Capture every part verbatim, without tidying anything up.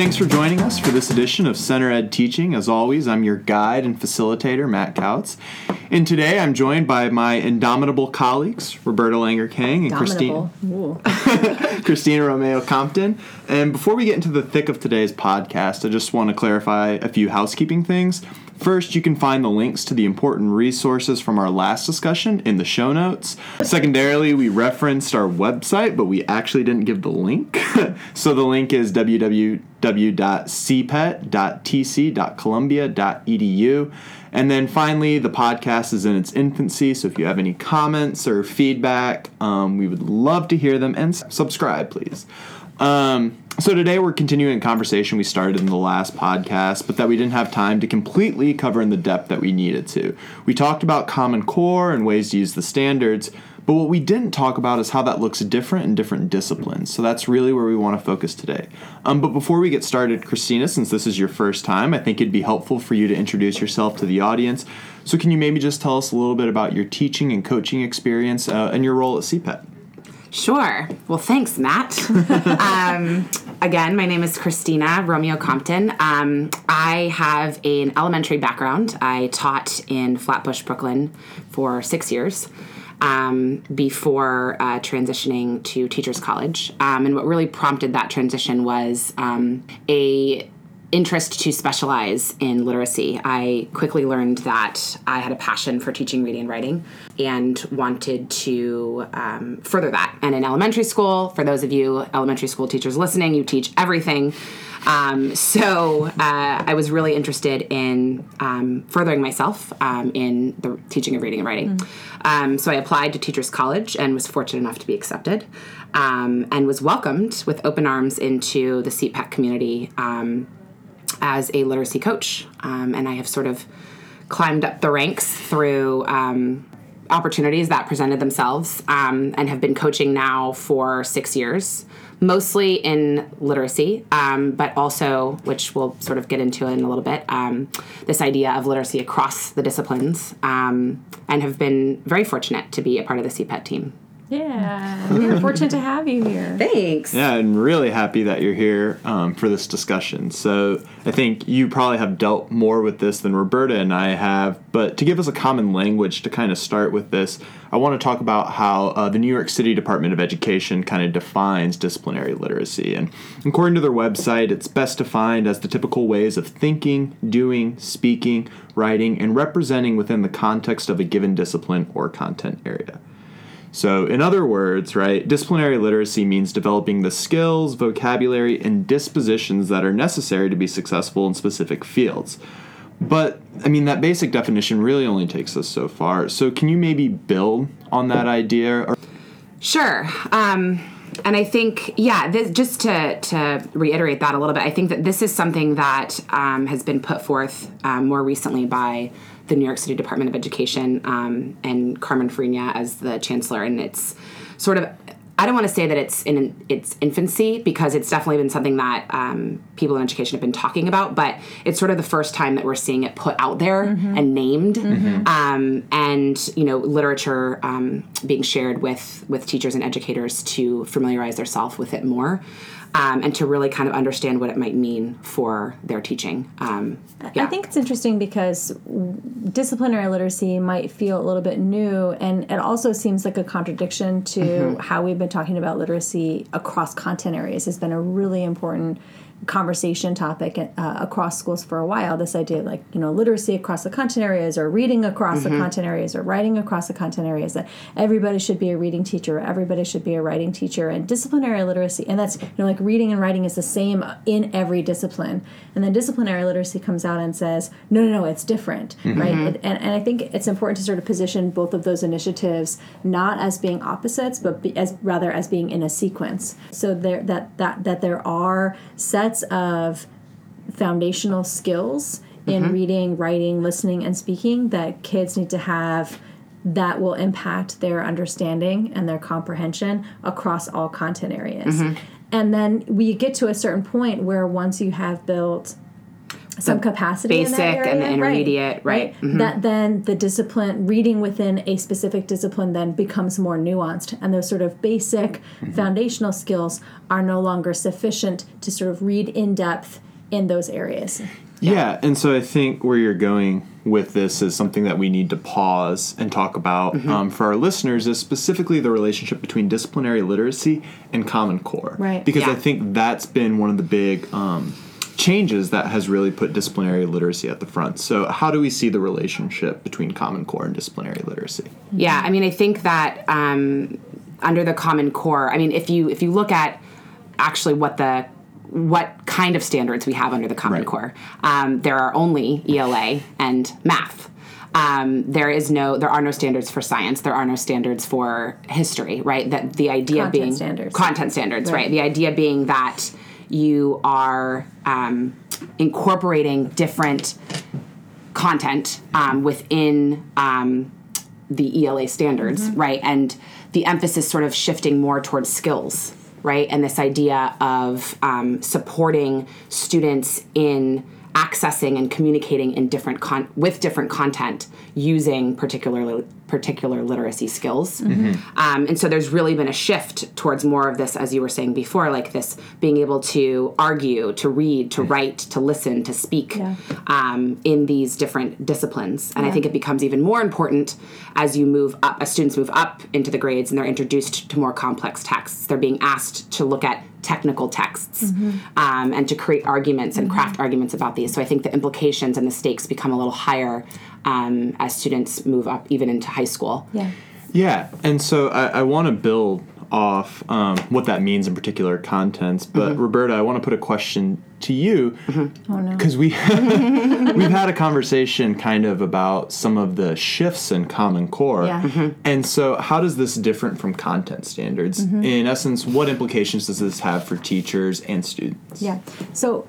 Thanks for joining us for this edition of Center Ed Teaching. As always, I'm your guide and facilitator, Matt Kautz. And today I'm joined by my indomitable colleagues, Roberta Langer-Kang and Christina, Christina Romeo-Compton. And before we get into the thick of today's podcast, I just want to clarify a few housekeeping things. First, you can find the links to the important resources from our last discussion in the show notes. Secondarily, we referenced our website, but we actually didn't give the link. So the link is w w w dot c p e t dot t c dot columbia dot e d u. And then finally, the podcast is in its infancy, so if you have any comments or feedback, um, we would love to hear them, and subscribe, please. Um, so today we're continuing a conversation we started in the last podcast, but that we didn't have time to completely cover in the depth that we needed to. We talked about Common Core and ways to use the standards, but what we didn't talk about is how that looks different in different disciplines. So that's really where we want to focus today. Um, but before we get started, Christina, since this is your first time, I think it'd be helpful for you to introduce yourself to the audience. So can you maybe just tell us a little bit about your teaching and coaching experience uh, and your role at C P E T? Sure. Well, thanks, Matt. um, again, my name is Christina Romeo-Compton. Um, I have an elementary background. I taught in Flatbush, Brooklyn for six years um, before uh, transitioning to Teachers College. Um, and what really prompted that transition was um, a interest to specialize in literacy. I quickly learned that I had a passion for teaching reading and writing and wanted to um, further that. And in elementary school, for those of you elementary school teachers listening, you teach everything. Um, so uh, I was really interested in um, furthering myself um, in the teaching of reading and writing. Mm-hmm. Um, so I applied to Teachers College and was fortunate enough to be accepted um, and was welcomed with open arms into the C PAC community um, as a literacy coach, um, and I have sort of climbed up the ranks through um, opportunities that presented themselves, um, and have been coaching now for six years, mostly in literacy, um, but also, which we'll sort of get into in a little bit, um, this idea of literacy across the disciplines, um, and have been very fortunate to be a part of the C PET team. Yeah, we're fortunate to have you here. Thanks. Yeah, I'm really happy that you're here um, for this discussion. So I think you probably have dealt more with this than Roberta and I have, but to give us a common language to kind of start with this, I want to talk about how uh, the New York City Department of Education kind of defines disciplinary literacy. And according to their website, it's best defined as the typical ways of thinking, doing, speaking, writing, and representing within the context of a given discipline or content area. So in other words, right, disciplinary literacy means developing the skills, vocabulary, and dispositions that are necessary to be successful in specific fields. But, I mean, that basic definition really only takes us so far. So can you maybe build on that idea? Or- sure. Um, and I think, yeah, this, just to, to reiterate that a little bit, I think that this is something that um, has been put forth um, more recently by the New York City Department of Education um, and Carmen Farina as the chancellor. And it's sort of, I don't want to say that it's in its infancy because it's definitely been something that um, people in education have been talking about, but it's sort of the first time that we're seeing it put out there mm-hmm. and named mm-hmm. um, and, you know, literature um, being shared with, with teachers and educators to familiarize themselves with it more. Um, and to really kind of understand what it might mean for their teaching. Um, yeah. I think it's interesting because disciplinary literacy might feel a little bit new, and it also seems like a contradiction to mm-hmm. how we've been talking about literacy across content areas. It's been a really important conversation topic uh, across schools for a while, this idea of, like, you know, literacy across the content areas, or reading across mm-hmm. the content areas, or writing across the content areas, that everybody should be a reading teacher, or everybody should be a writing teacher, and disciplinary literacy, and that's, you know, like reading and writing is the same in every discipline, and then disciplinary literacy comes out and says, no, no, no, it's different, mm-hmm. right? It, and, and I think it's important to sort of position both of those initiatives not as being opposites, but be, as rather as being in a sequence, so there that that that there are sets of foundational skills in mm-hmm. reading, writing, listening, and speaking that kids need to have that will impact their understanding and their comprehension across all content areas. Mm-hmm. And then we get to a certain point where once you have built some capacity basic in that area, and the intermediate, right? right? right? Mm-hmm. That then the discipline, reading within a specific discipline then becomes more nuanced. And those sort of basic mm-hmm. foundational skills are no longer sufficient to sort of read in depth in those areas. Yeah. yeah, and so I think where you're going with this is something that we need to pause and talk about mm-hmm. um, for our listeners is specifically the relationship between disciplinary literacy and Common Core. Right. Because yeah. I think that's been one of the big um, changes that has really put disciplinary literacy at the front. So how do we see the relationship between Common Core and disciplinary literacy? Yeah, I mean, I think that um, under the Common Core, I mean, if you if you look at actually what the what kind of standards we have under the Common right. Core. Um, there are only E L A and math. Um, there is no, there are no standards for science. There are no standards for history, right? That the idea content being standards. Content standards, right. right? The idea being that you are um, incorporating different content um, within um, the E L A standards, mm-hmm. right? And the emphasis sort of shifting more towards skills. Right, and this idea of um, supporting students in accessing and communicating in different con- with different content using particular li- particular literacy skills, mm-hmm. um, and so there's really been a shift towards more of this, as you were saying before, like this being able to argue, to read, to write, to listen, to speak yeah. um, in these different disciplines, and yeah. I think it becomes even more important as you move up, as students move up into the grades and they're introduced to more complex texts. They're being asked to look at technical texts mm-hmm. um, and to create arguments and craft mm-hmm. arguments about these. So I think the implications and the stakes become a little higher um, as students move up even into high school. Yeah. Yeah. And so I, I want to build off um, what that means in particular contents. But mm-hmm. Roberta, I want to put a question to you because mm-hmm. oh, no. we, we've had a conversation kind of about some of the shifts in Common Core. Yeah. Mm-hmm. And so how does this differ from content standards? Mm-hmm. In essence, what implications does this have for teachers and students? Yeah. So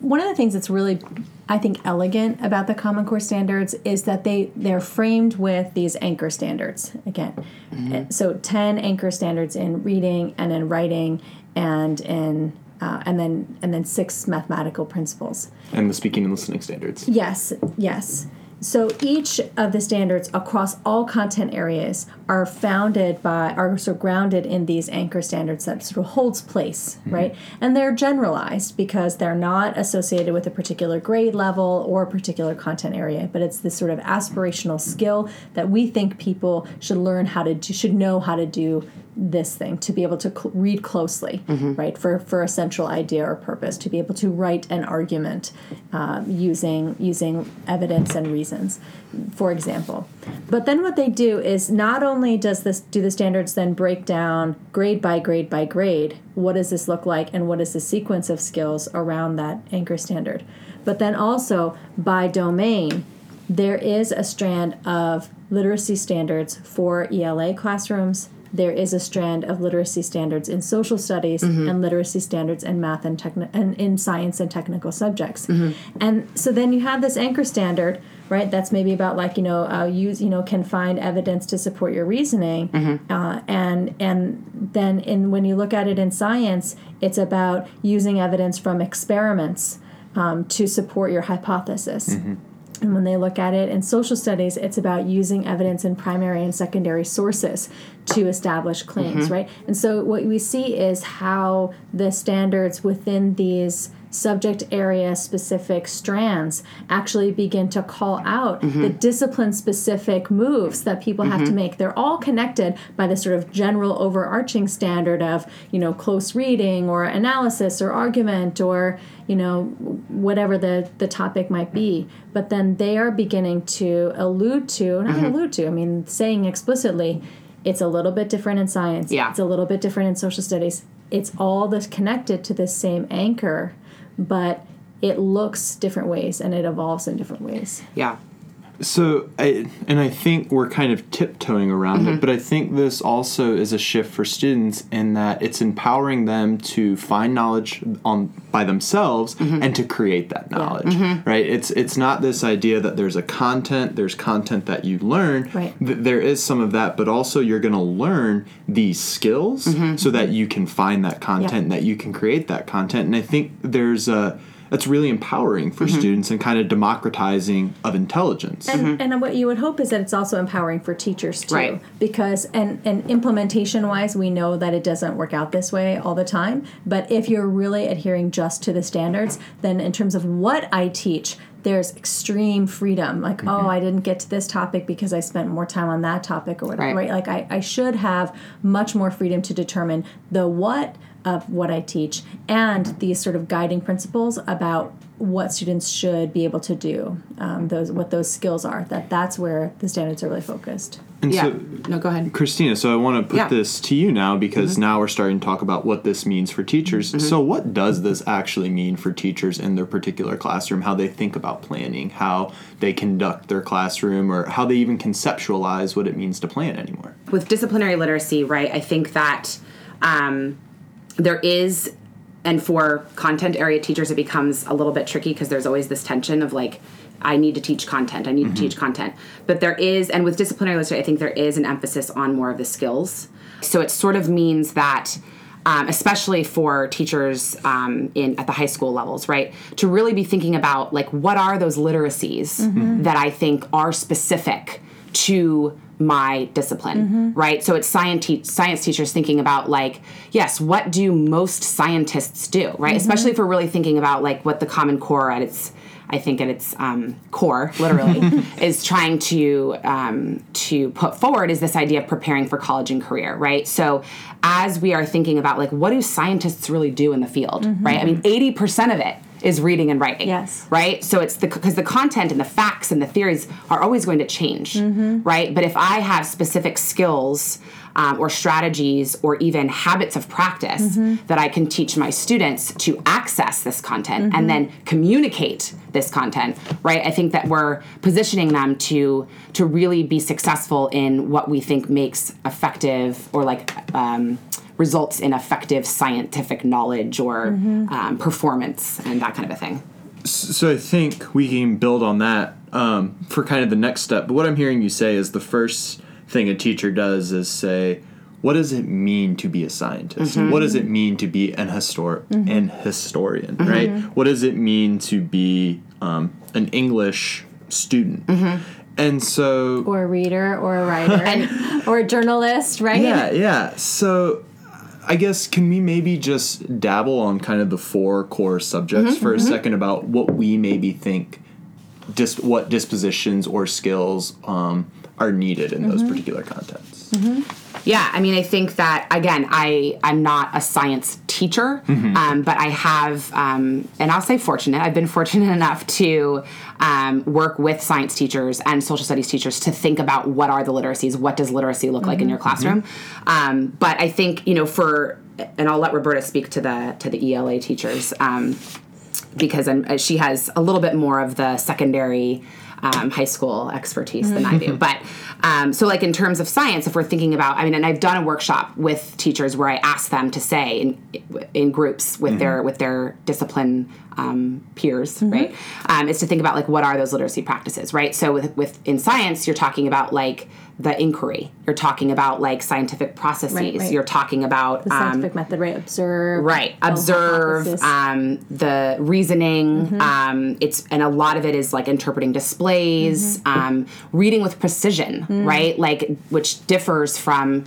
one of the things that's really, I think, elegant about the Common Core standards is that they, they're framed with these anchor standards. Again, mm-hmm. so ten anchor standards in reading and in writing and in Uh, and then and then six mathematical principles. And the speaking and listening standards. Yes, yes. So each of the standards across all content areas are founded by, are sort of grounded in these anchor standards that sort of holds place, mm-hmm. right? And they're generalized because they're not associated with a particular grade level or a particular content area, but it's this sort of aspirational skill that we think people should learn how to do, should know how to do this thing, to be able to cl- read closely, mm-hmm. right, for, for a central idea or purpose, to be able to write an argument um, using using evidence and reasons, for example. But then what they do is not only does this do the standards then break down grade by grade by grade, what does this look like and what is the sequence of skills around that anchor standard, but then also by domain, there is a strand of literacy standards for E L A classrooms. There is a strand of literacy standards in social studies mm-hmm. and literacy standards in math and, techni- and in science and technical subjects. Mm-hmm. And so then you have this anchor standard, right, that's maybe about like, you know, uh, use, you know, can find evidence to support your reasoning. Mm-hmm. Uh, and and then in when you look at it in science, it's about using evidence from experiments um, to support your hypothesis. Mm-hmm. And when they look at it in social studies, it's about using evidence in primary and secondary sources to establish claims, mm-hmm. right? And so what we see is how the standards within these subject area specific strands actually begin to call out mm-hmm. the discipline specific moves that people mm-hmm. have to make. They're all connected by this sort of general overarching standard of, you know, close reading or analysis or argument or, you know, whatever the, the topic might be. But then they are beginning to allude to, not mm-hmm. allude to, I mean, saying explicitly, it's a little bit different in science. Yeah. It's a little bit different in social studies. It's all this connected to this same anchor, but it looks different ways and it evolves in different ways. Yeah. So, I, and I think we're kind of tiptoeing around mm-hmm. it, but I think this also is a shift for students in that it's empowering them to find knowledge on by themselves mm-hmm. and to create that knowledge, yeah. mm-hmm. right? It's it's not this idea that there's a content, there's content that you learn. Right. Th- there is some of that, but also you're going to learn these skills mm-hmm. so that you can find that content yeah. and that you can create that content. And I think there's a... that's really empowering for mm-hmm. students and kind of democratizing of intelligence. And, mm-hmm. and what you would hope is that it's also empowering for teachers too. Right. Because, and, and implementation-wise, we know that it doesn't work out this way all the time. But if you're really adhering just to the standards, then in terms of what I teach, there's extreme freedom. Like, mm-hmm. oh, I didn't get to this topic because I spent more time on that topic or whatever. Right. right? Like, I, I should have much more freedom to determine the what of what I teach and these sort of guiding principles about what students should be able to do, um, those what those skills are, that that's where the standards are really focused. And yeah. So, no, go ahead. Christina, so I want to put yeah. this to you now because mm-hmm. now we're starting to talk about what this means for teachers. Mm-hmm. So what does this actually mean for teachers in their particular classroom, how they think about planning, how they conduct their classroom, or how they even conceptualize what it means to plan anymore? With disciplinary literacy, right, I think that um, there is... And for content area teachers, it becomes a little bit tricky because there's always this tension of like, I need to teach content. I need mm-hmm. to teach content. But there is, and with disciplinary literacy, I think there is an emphasis on more of the skills. So it sort of means that, um, especially for teachers um, in at the high school levels, right, to really be thinking about like, what are those literacies mm-hmm. that I think are specific to my discipline, mm-hmm. right? So it's science, te- science teachers thinking about like, yes, what do most scientists do, right? Mm-hmm. Especially if we're really thinking about like what the Common Core at its, I think at its um, core, literally, is trying to um, to put forward is this idea of preparing for college and career, right? So as we are thinking about like, what do scientists really do in the field, mm-hmm. right? I mean, eighty percent of it is reading and writing, yes, right? So it's the because the content and the facts and the theories are always going to change, mm-hmm. right? But if I have specific skills um, or strategies or even habits of practice mm-hmm. that I can teach my students to access this content mm-hmm. and then communicate this content, right? I think that we're positioning them to to really be successful in what we think makes effective or like um, results in effective scientific knowledge or mm-hmm. um, performance and that kind of a thing. So I think we can build on that um, for kind of the next step. But what I'm hearing you say is the first thing a teacher does is say, what does it mean to be a scientist? Mm-hmm. What does it mean to be an, histor- mm-hmm. an historian, mm-hmm. right? What does it mean to be um, an English student? Mm-hmm. And so... Or a reader or a writer and, or a journalist, right? Yeah, yeah. So... I guess, can we maybe just dabble on kind of the four core subjects mm-hmm, for a mm-hmm. second about what we maybe think, dis- what dispositions or skills um, are needed in mm-hmm. those particular contexts? Mm-hmm. Yeah, I mean, I think that, again, I, I'm not a science teacher, mm-hmm. um, but I have, um, and I'll say fortunate, I've been fortunate enough to um, work with science teachers and social studies teachers to think about what are the literacies, what does literacy look mm-hmm. like in your classroom. Mm-hmm. Um, but I think, you know, for, and I'll let Roberta speak to the to the E L A teachers, um, because I'm, she has a little bit more of the secondary Um, high school expertise than I do. But um, so like in terms of science, if we're thinking about, I mean, and I've done a workshop with teachers where I asked them to say in in groups with mm-hmm. their with their discipline um, peers, mm-hmm. right, um, is to think about like what are those literacy practices, right? So with, with in science, you're talking about like the inquiry. You're talking about like scientific processes. Right, right. You're talking about the scientific um, method, right? Observe, right? Observe um, the reasoning. Mm-hmm. Um, it's and a lot of it is like interpreting displays, mm-hmm. um, reading with precision, mm-hmm. right? Like which differs from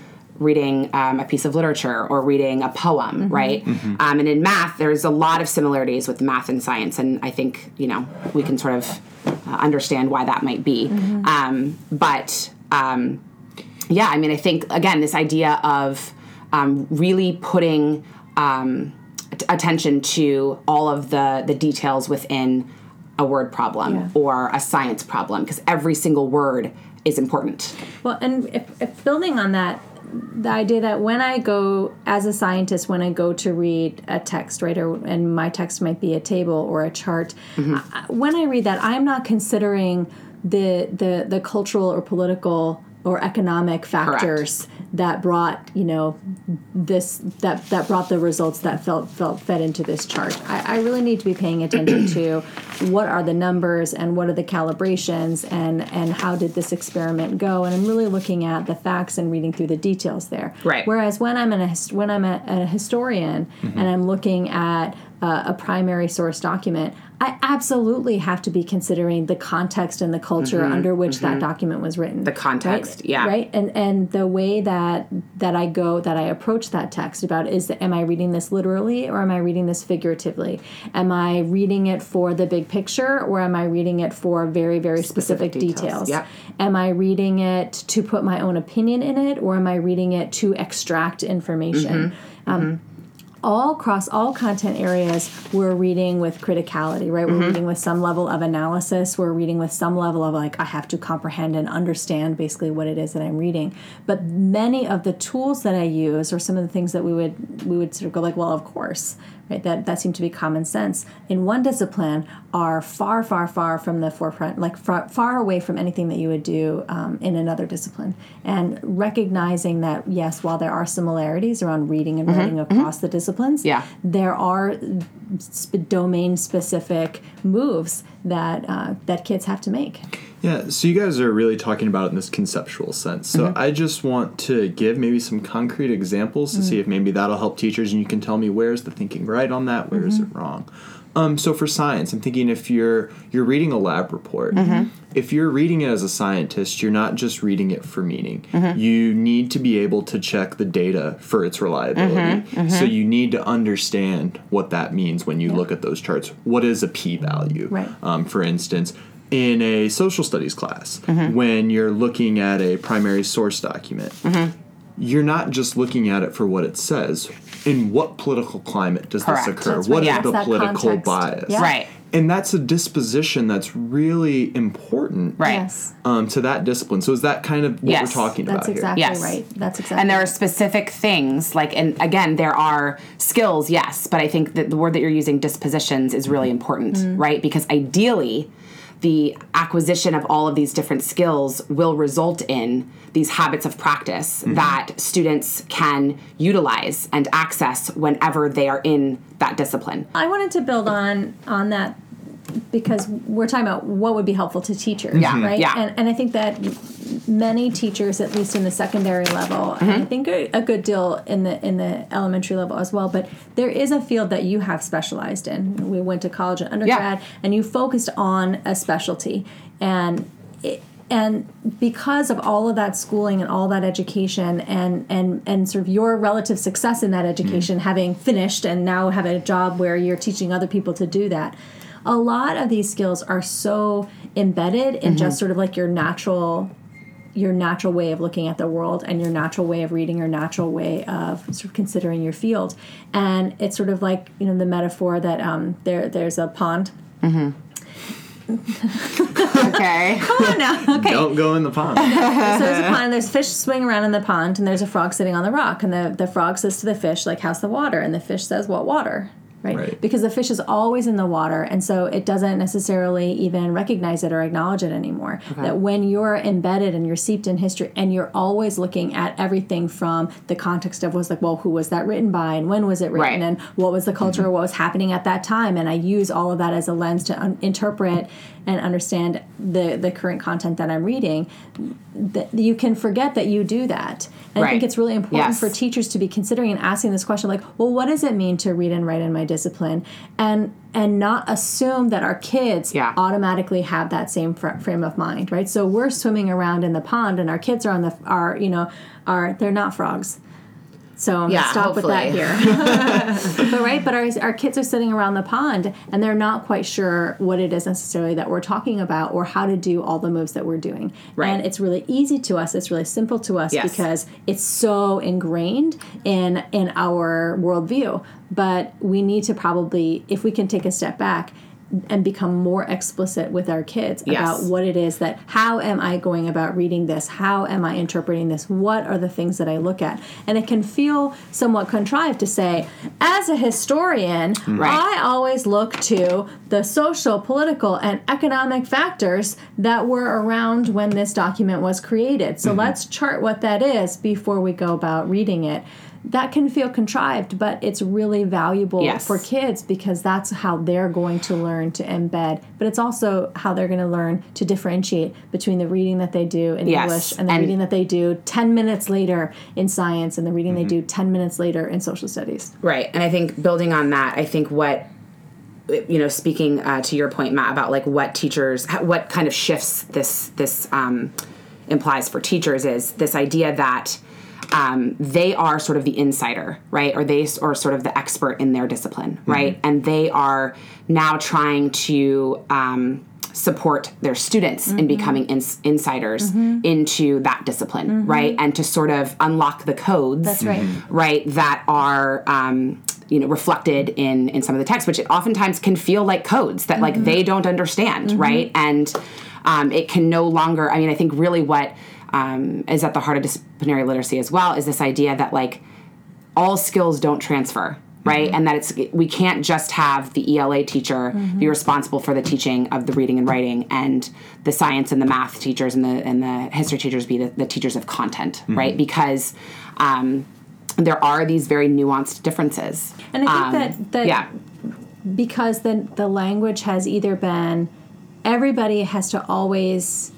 reading um, a piece of literature or reading a poem, mm-hmm. right? Mm-hmm. Um, and in math, there's a lot of similarities with math and science, and I think you know we can sort of uh, understand why that might be, mm-hmm. um, but. Um, yeah, I mean, I think, again, this idea of um, really putting um, t- attention to all of the, the details within a word problem yeah. or a science problem, because every single word is important. Well, and if, if building on that, the idea that when I go, as a scientist, when I go to read a text, right, or, and my text might be a table or a chart, mm-hmm. I, when I read that, I'm not considering... The, the the cultural or political or economic factors Correct. that brought you know this that that brought the results that felt felt fed into this chart. I, I really need to be paying attention to what are the numbers and what are the calibrations and and how did this experiment go. And I'm really looking at the facts and reading through the details there. Right. Whereas when I'm an when I'm a, a historian mm-hmm. and I'm looking at uh, a primary source document, I absolutely have to be considering the context and the culture mm-hmm, under which mm-hmm. that document was written. The context, right? yeah. Right? And and the way that that I go, that I approach that text about is, that, am I reading this literally or am I reading this figuratively? Am I reading it for the big picture or am I reading it for very, very specific, specific details? details. Yep. Am I reading it to put my own opinion in it or am I reading it to extract information? Mm-hmm, um, mm-hmm. All across all content areas, we're reading with criticality, right? We're mm-hmm. reading with some level of analysis. We're reading with some level of, like, I have to comprehend and understand basically what it is that I'm reading. But many of the tools that I use or some of the things that we would we would sort of go like, well, of course, right? That, that seemed to be common sense in one discipline are far, far, far from the forefront, like far, far away from anything that you would do um, in another discipline. And recognizing that, yes, while there are similarities around reading and mm-hmm. writing across mm-hmm. the disciplines, yeah. there are sp- domain-specific moves that uh, that kids have to make. Yeah, so you guys are really talking about it in this conceptual sense. So mm-hmm. I just want to give maybe some concrete examples to mm-hmm. see if maybe that'll help teachers, and you can tell me where's the thinking right on that, where mm-hmm. is it wrong. Um, so for science, I'm thinking if you're you're reading a lab report, mm-hmm. if you're reading it as a scientist, you're not just reading it for meaning. Mm-hmm. You need to be able to check the data for its reliability. Mm-hmm. Mm-hmm. So you need to understand what that means when you yeah. look at those charts. What is a p-value, right. um, for instance? In a social studies class, mm-hmm. when you're looking at a primary source document, mm-hmm. you're not just looking at it for what it says. In what political climate does Correct. This occur? That's what right. is yeah. the that political context. Bias? Yeah. Right. And that's a disposition that's really important right. yes. um, to that discipline. So is that kind of what yes. we're talking that's about exactly here? Yes, that's exactly right. That's exactly And there right. are specific things, like, and again, there are skills, yes, but I think that the word that you're using, dispositions, is really important, mm-hmm. right? Because ideally, the acquisition of all of these different skills will result in these habits of practice mm-hmm. that students can utilize and access whenever they are in that discipline. I wanted to build on on that because we're talking about what would be helpful to teachers, yeah. right? Yeah. And, and I think that many teachers, at least in the secondary level, mm-hmm. and I think a good deal in the in the elementary level as well, but there is a field that you have specialized in. We went to college and undergrad, yeah. and you focused on a specialty. And it, and because of all of that schooling and all that education and, and, and sort of your relative success in that education, mm-hmm. having finished and now have a job where you're teaching other people to do that, a lot of these skills are so embedded in mm-hmm. just sort of like your natural your natural way of looking at the world and your natural way of reading, your natural way of sort of considering your field. And it's sort of like, you know, the metaphor that um, there there's a pond. Mm-hmm. Okay. Come on now. Okay. Don't go in the pond. So there's a pond. There's fish swing around in the pond, and there's a frog sitting on the rock. And the, the frog says to the fish, like, how's the water? And the fish says, what water? Right. right? Because the fish is always in the water, and so it doesn't necessarily even recognize it or acknowledge it anymore. Okay. That when you're embedded and you're seeped in history and you're always looking at everything from the context of was like, well, who was that written by and when was it written right. and what was the culture, mm-hmm. what was happening at that time, and I use all of that as a lens to un- interpret and understand the, the current content that I'm reading, that you can forget that you do that. And right. I think it's really important yes. for teachers to be considering and asking this question, like, well, what does it mean to read and write in my discipline, and and not assume that our kids yeah. automatically have that same fr- frame of mind, right? So we're swimming around in the pond, and our kids are on the are you know are they're not frogs. So yeah, stop hopefully. With that here. But right, but our our kids are sitting around the pond, and they're not quite sure what it is necessarily that we're talking about or how to do all the moves that we're doing. Right. And it's really easy to us. It's really simple to us yes. because it's so ingrained in in our worldview. But we need to probably, if we can take a step back, and become more explicit with our kids yes. about what it is that, how am I going about reading this? How am I interpreting this? What are the things that I look at? And it can feel somewhat contrived to say, as a historian, right. I always look to the social, political, and economic factors that were around when this document was created. So mm-hmm. let's chart what that is before we go about reading it. that can feel contrived, but it's really valuable yes. for kids because that's how they're going to learn to embed. But it's also how they're going to learn to differentiate between the reading that they do in yes. English and the and reading that they do ten minutes later in science and the reading mm-hmm. they do ten minutes later in social studies. Right. And I think building on that, I think what, you know, speaking uh, to your point, Matt, about like what teachers, what kind of shifts this, this um, implies for teachers is this idea that Um, they are sort of the insider, right? Or they are sort of the expert in their discipline, right? Mm-hmm. And they are now trying to um, support their students mm-hmm. in becoming ins- insiders mm-hmm. into that discipline, mm-hmm. right? And to sort of unlock the codes, That's right. right, that are um, you know, reflected in, in some of the texts, which it oftentimes can feel like codes that mm-hmm. like they don't understand, mm-hmm. right? And um, it can no longer, I mean, I think really what Um, is at the heart of disciplinary literacy as well, is this idea that, like, all skills don't transfer, right? Mm-hmm. And that it's we can't just have the E L A teacher mm-hmm. be responsible for the teaching of the reading and writing, and the science and the math teachers and the and the history teachers be the, the teachers of content, mm-hmm. right? Because um, there are these very nuanced differences. And I think um, that, that yeah. because the, the language has either been, everybody has to always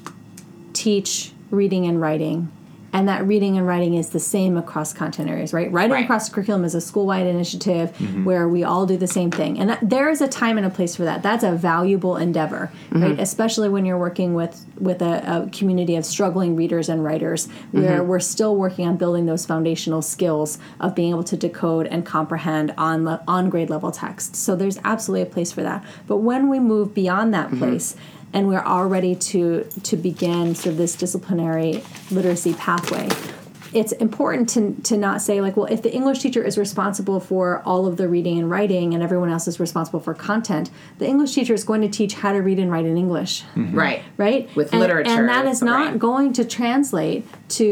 teach reading and writing, and that reading and writing is the same across content areas, right? Writing right. across the curriculum is a school-wide initiative mm-hmm. where we all do the same thing. And that, there is a time and a place for that. That's a valuable endeavor, mm-hmm. right? Especially when you're working with, with a, a community of struggling readers and writers where mm-hmm. we're still working on building those foundational skills of being able to decode and comprehend on, le- on grade-level text. So there's absolutely a place for that. But when we move beyond that mm-hmm. place, and we're all ready to, to begin sort of this disciplinary literacy pathway, it's important to to not say, like, well, if the English teacher is responsible for all of the reading and writing and everyone else is responsible for content, the English teacher is going to teach how to read and write in English. Mm-hmm. Right. Right? With and, literature. And that is not right. going to translate to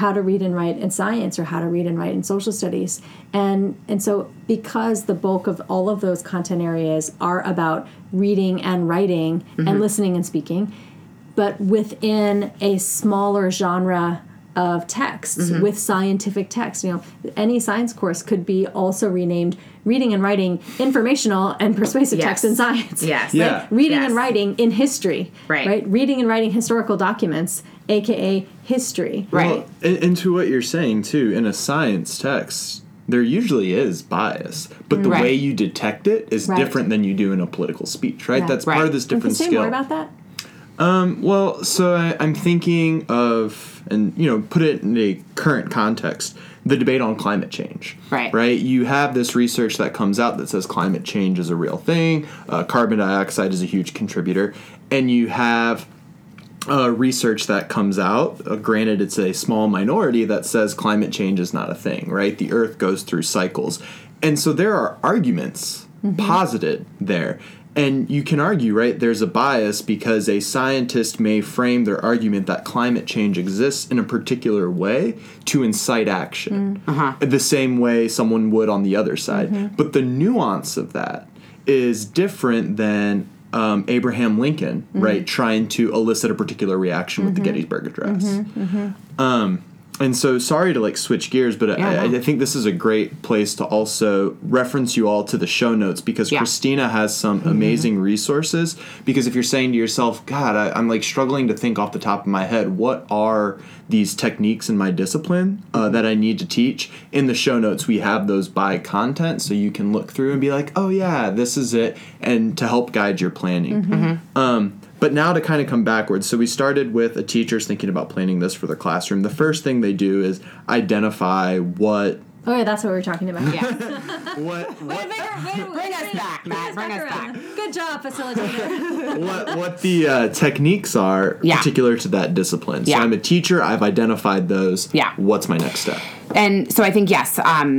how to read and write in science or how to read and write in social studies. And and so because the bulk of all of those content areas are about reading and writing mm-hmm. and listening and speaking, but within a smaller genre of texts mm-hmm. with scientific text. You know, any science course could be also renamed Reading and Writing Informational and Persuasive yes. Text in Science. Yes. Yeah. Like reading yes. and Writing in History. Right. Right. Reading and Writing Historical Documents, a k a history. Right. Well, and, and to what you're saying, too, in a science text, there usually is bias, but the right. way you detect it is right. different than you do in a political speech, right? right. That's right. part of this different skill. Can you say more about that? Um, well, so I, I'm thinking of, and, you know, put it in a current context, the debate on climate change. Right. Right? You have this research that comes out that says climate change is a real thing, uh, carbon dioxide is a huge contributor, and you have uh, research that comes out, uh, granted it's a small minority, that says climate change is not a thing, right? The Earth goes through cycles. And so there are arguments mm-hmm. posited there. And you can argue, right, there's a bias because a scientist may frame their argument that climate change exists in a particular way to incite action, mm. uh-huh. the same way someone would on the other side. Mm-hmm. But the nuance of that is different than um, Abraham Lincoln, mm-hmm. right, trying to elicit a particular reaction mm-hmm. with the Gettysburg Address. Mm-hmm. Mm-hmm. Um And so, sorry to, like, switch gears, but yeah, I, no. I think this is a great place to also reference you all to the show notes because yeah. Christina has some mm-hmm. amazing resources. Because if you're saying to yourself, God, I, I'm, like, struggling to think off the top of my head, what are these techniques in my discipline uh, mm-hmm. that I need to teach? In the show notes, we have those by content, so you can look through and be like, oh, yeah, this is it, and to help guide your planning. Mm-hmm. Um But now to kind of come backwards. So we started with a teacher's thinking about planning this for their classroom. The first thing they do is identify what... Oh, yeah, that's what we were talking about. Yeah. what, what, wait, wait, wait, bring us back, Matt. Bring us back. Good job, facilitator. what what the uh, techniques are yeah. particular to that discipline. So yeah. I'm a teacher. I've identified those. Yeah. What's my next step? And so I think, yes, um,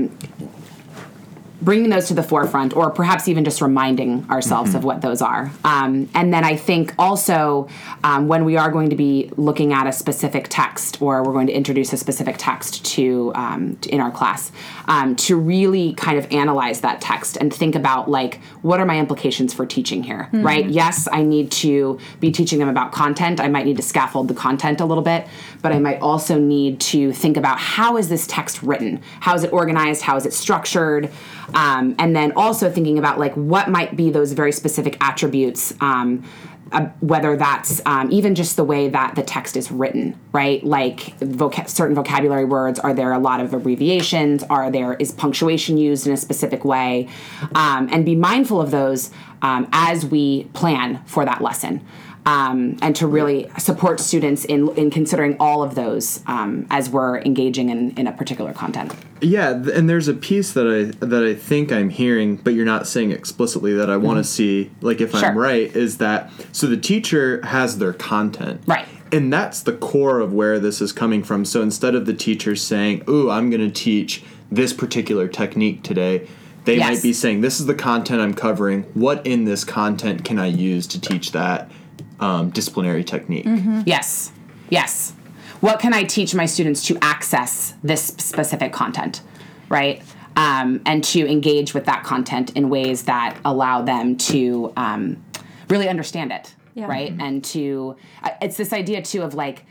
bringing those to the forefront, or perhaps even just reminding ourselves mm-hmm. of what those are. Um, and then I think also um, when we are going to be looking at a specific text, or we're going to introduce a specific text to, um, to in our class, um, to really kind of analyze that text and think about, like, what are my implications for teaching here, mm-hmm. right? Yes, I need to be teaching them about content. I might need to scaffold the content a little bit, but I might also need to think about, how is this text written? How is it organized? How is it structured? Um, and then also thinking about, like, what might be those very specific attributes, um, uh, whether that's um, even just the way that the text is written, right? Like voca- certain vocabulary words, are there a lot of abbreviations? Are there, is punctuation used in a specific way? Um, and be mindful of those um, as we plan for that lesson. Um, and to really support students in in considering all of those um, as we're engaging in, in a particular content. Yeah, and there's a piece that I that I think I'm hearing, but you're not saying explicitly, that I mm-hmm. want to see, like, if sure. I'm right, is that, so the teacher has their content. Right. And that's the core of where this is coming from. So instead of the teacher saying, ooh, I'm going to teach this particular technique today, they yes. might be saying, this is the content I'm covering. What in this content can I use to teach that Um, disciplinary technique? Mm-hmm. Yes. Yes. What can I teach my students to access this specific content, right? Um, and to engage with that content in ways that allow them to um, really understand it, yeah. right? Mm-hmm. And to, uh, it's this idea, too, of, like,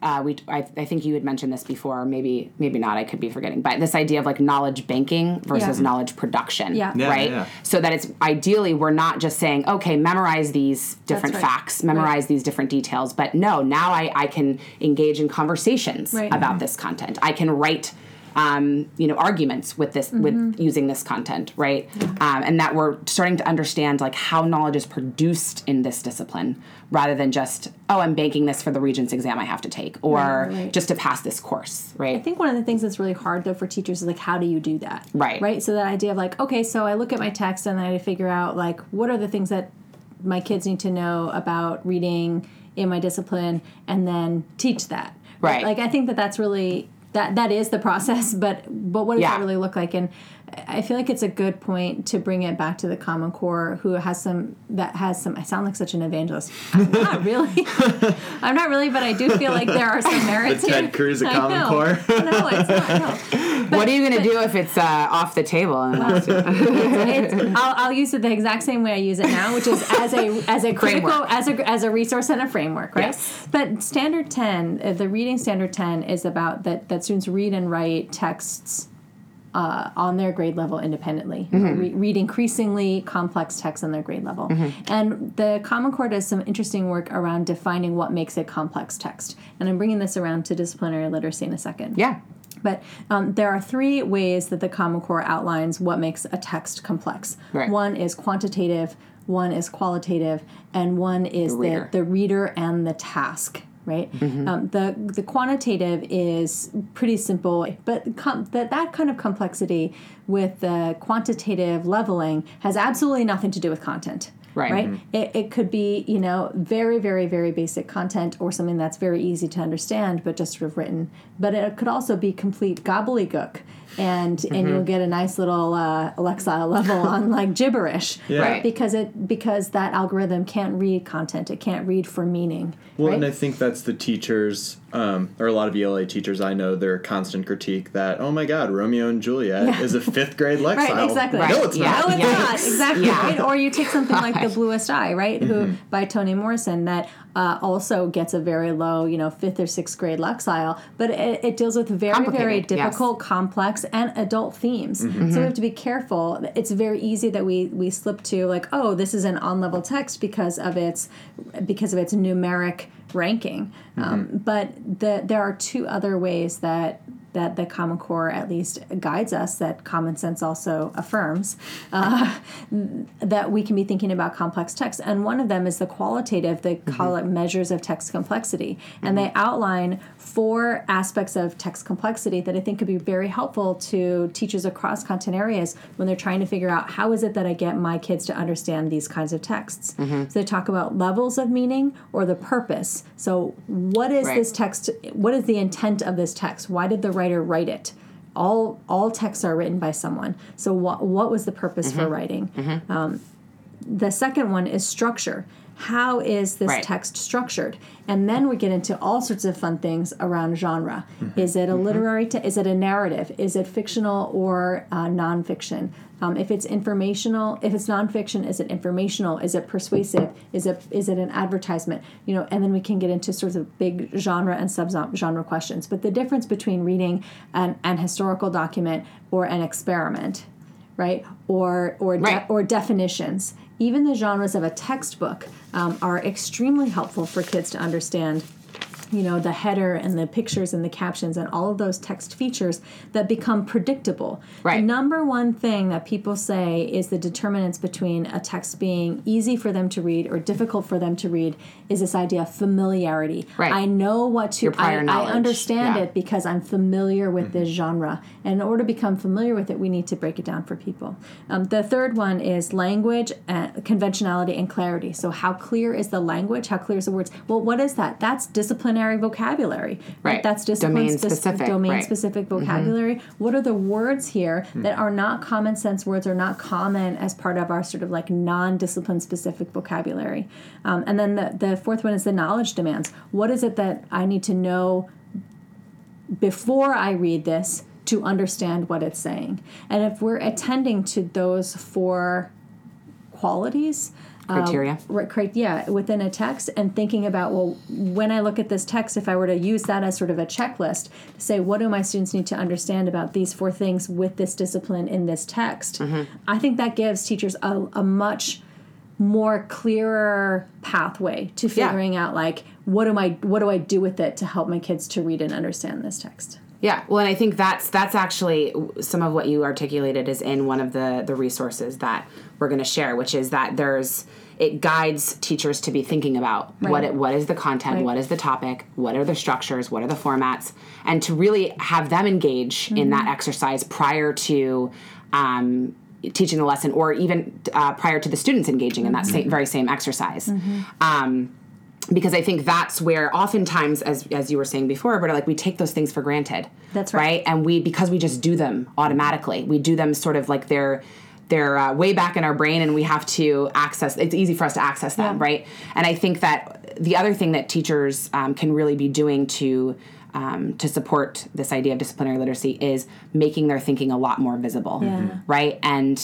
uh, we. I, I think you had mentioned this before, maybe maybe not, I could be forgetting, but this idea of, like, knowledge banking versus yeah. knowledge production, yeah. Yeah, right? Yeah. So that it's, ideally, we're not just saying, okay, memorize these different right. facts, memorize right. these different details, but no, now I, I can engage in conversations right. about mm-hmm. this content. I can write Um, you know, arguments with this, mm-hmm. with using this content, right? Mm-hmm. Um, and that we're starting to understand, like, how knowledge is produced in this discipline, rather than just, oh, I'm banking this for the Regents exam I have to take, or right, right. just to pass this course, right? I think one of the things that's really hard, though, for teachers is, like, how do you do that? Right. Right? So that idea of, like, okay, so I look at my text and I figure out, like, what are the things that my kids need to know about reading in my discipline, and then teach that. Right. Like, I think that that's really... That that is the process, but but what does yeah. that really look like? And I feel like it's a good point to bring it back to the Common Core, who has some that has some. I sound like such an evangelist. I'm not really. I'm not really, but I do feel like there are some merits. The Ted here. Cruz of Common know. Core. No, it's not. No. But, what are you going to do if it's uh, off the table? Well, it's, it's, I'll, I'll use it the exact same way I use it now, which is as a as a critical framework. as a as a resource and a framework, right? Yes. But Standard ten, the Reading Standard ten, is about that that. Students read and write texts uh, on their grade level independently, mm-hmm. Re- read increasingly complex texts on their grade level. Mm-hmm. And the Common Core does some interesting work around defining what makes a complex text. And I'm bringing this around to disciplinary literacy in a second. Yeah. But um, there are three ways that the Common Core outlines what makes a text complex. Right. One is quantitative, one is qualitative, and one is the reader, the, the reader and the task. Right, mm-hmm. um, the the quantitative is pretty simple, but com- that that kind of complexity with the quantitative leveling has absolutely nothing to do with content. Right, right. Mm-hmm. It it could be, you know, very very very basic content, or something that's very easy to understand but just sort of written. But it could also be complete gobbledygook, and mm-hmm. and you'll get a nice little uh, Lexile level on, like, gibberish, yeah. right? Because it because that algorithm can't read content, it can't read for meaning. Well, right? And I think that. That's the teachers, um, or a lot of E L A teachers I know, their constant critique that, oh my God, Romeo and Juliet yeah. is a fifth grade Lexile. Right, exactly. Right. No, it's yeah. not. No, it's not. Exactly. Yeah. Right? Or you take something like The Bluest Eye, right, mm-hmm. who by Toni Morrison, that uh, also gets a very low, you know, fifth or sixth grade Lexile, but it, it deals with very, very difficult, yes. complex, and adult themes. Mm-hmm. So we have to be careful. It's very easy that we, we slip to, like, oh, this is an on-level text because of its because of its numeric ranking, um, mm-hmm. but the, there are two other ways that that the Common Core at least guides us, that common sense also affirms, uh, that we can be thinking about complex texts. And one of them is the qualitative, they mm-hmm. call it measures of text complexity. Mm-hmm. And they outline four aspects of text complexity that I think could be very helpful to teachers across content areas when they're trying to figure out, how is it that I get my kids to understand these kinds of texts? Mm-hmm. So they talk about levels of meaning or the purpose. So what is right. this text? What is the intent of this text? Why did the writer write it? all all texts are written by someone. So what what was the purpose mm-hmm. for writing? Mm-hmm. Um, the second one is structure. How is this right. text structured? And then we get into all sorts of fun things around genre. Mm-hmm. Is it a mm-hmm. literary text? Is it a narrative? Is it fictional or uh, nonfiction? Um, if it's informational, if it's nonfiction, is it informational? Is it persuasive? Is it is it an advertisement? You know, and then we can get into sorts of big genre and subgenre questions. But the difference between reading an, an historical document or an experiment, right, or or de- right. or definitions. Even the genres of a textbook um, are extremely helpful for kids to understand, you know, the header and the pictures and the captions and all of those text features that become predictable. Right. The number one thing that people say is the determinants between a text being easy for them to read or difficult for them to read is this idea of familiarity. Right. I know what to, Your prior I, knowledge. I understand yeah. it because I'm familiar with mm-hmm. this genre. And in order to become familiar with it, we need to break it down for people. Um, the third one is language, uh, conventionality, and clarity. So how clear is the language? How clear is the words? Well, what is that? That's disciplinary vocabulary. Right. Right? That's domain-specific. Dis- domain-specific right. vocabulary. Mm-hmm. What are the words here mm-hmm. that are not common sense words or not common as part of our sort of like non-discipline-specific vocabulary? Um, and then the, the fourth one is the knowledge demands. What is it that I need to know before I read this to understand what it's saying? And if we're attending to those four qualities, criteria, uh, yeah, within a text, and thinking about, well, when I look at this text, if I were to use that as sort of a checklist to say, what do my students need to understand about these four things with this discipline in this text? Mm-hmm. I think that gives teachers a, a much more clearer pathway to figuring yeah. out, like, what am I, what do I do with it to help my kids to read and understand this text? Yeah, well, and I think that's that's actually some of what you articulated is in one of the, the resources that we're going to share, which is that there's it guides teachers to be thinking about right. what it, what is the content, right. what is the topic, what are the structures, what are the formats, and to really have them engage mm-hmm. in that exercise prior to um, teaching the lesson, or even uh, prior to the students engaging in that mm-hmm. same, very same exercise. Mm-hmm. Um, Because I think that's where oftentimes, as as you were saying before, Roberta, like we take those things for granted. That's right. Right? And we, because we just do them automatically, we do them sort of like they're, they're uh, way back in our brain, and we have to access, it's easy for us to access them, yeah. right? And I think that the other thing that teachers um, can really be doing to Um, to support this idea of disciplinary literacy is making their thinking a lot more visible, yeah. right? And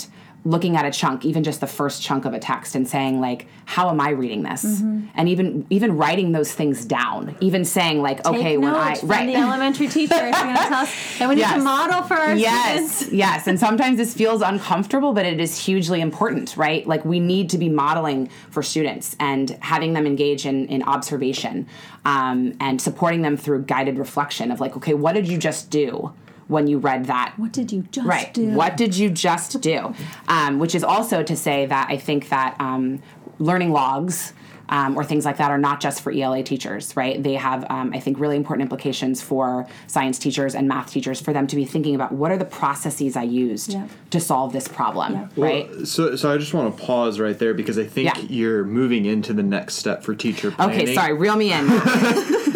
looking at a chunk, even just the first chunk of a text, and saying, like, how am I reading this? Mm-hmm. And even even writing those things down, even saying, like, Take okay, when I... From right. the elementary teacher is going to tell us that we yes. need to model for our yes, students. Yes, and sometimes this feels uncomfortable, but it is hugely important, right? Like, we need to be modeling for students and having them engage in, in observation um, and supporting them through guided reflection of, like, okay, what did you just do when you read that? What did you just right. do? What did you just do? Um, which is also to say that I think that um, learning logs um, or things like that are not just for E L A teachers, right? They have, um, I think, really important implications for science teachers and math teachers, for them to be thinking about, what are the processes I used yeah. to solve this problem, yeah. right? Well, so so I just want to pause right there, because I think yeah. you're moving into the next step for teacher planning. Okay, sorry, reel me in.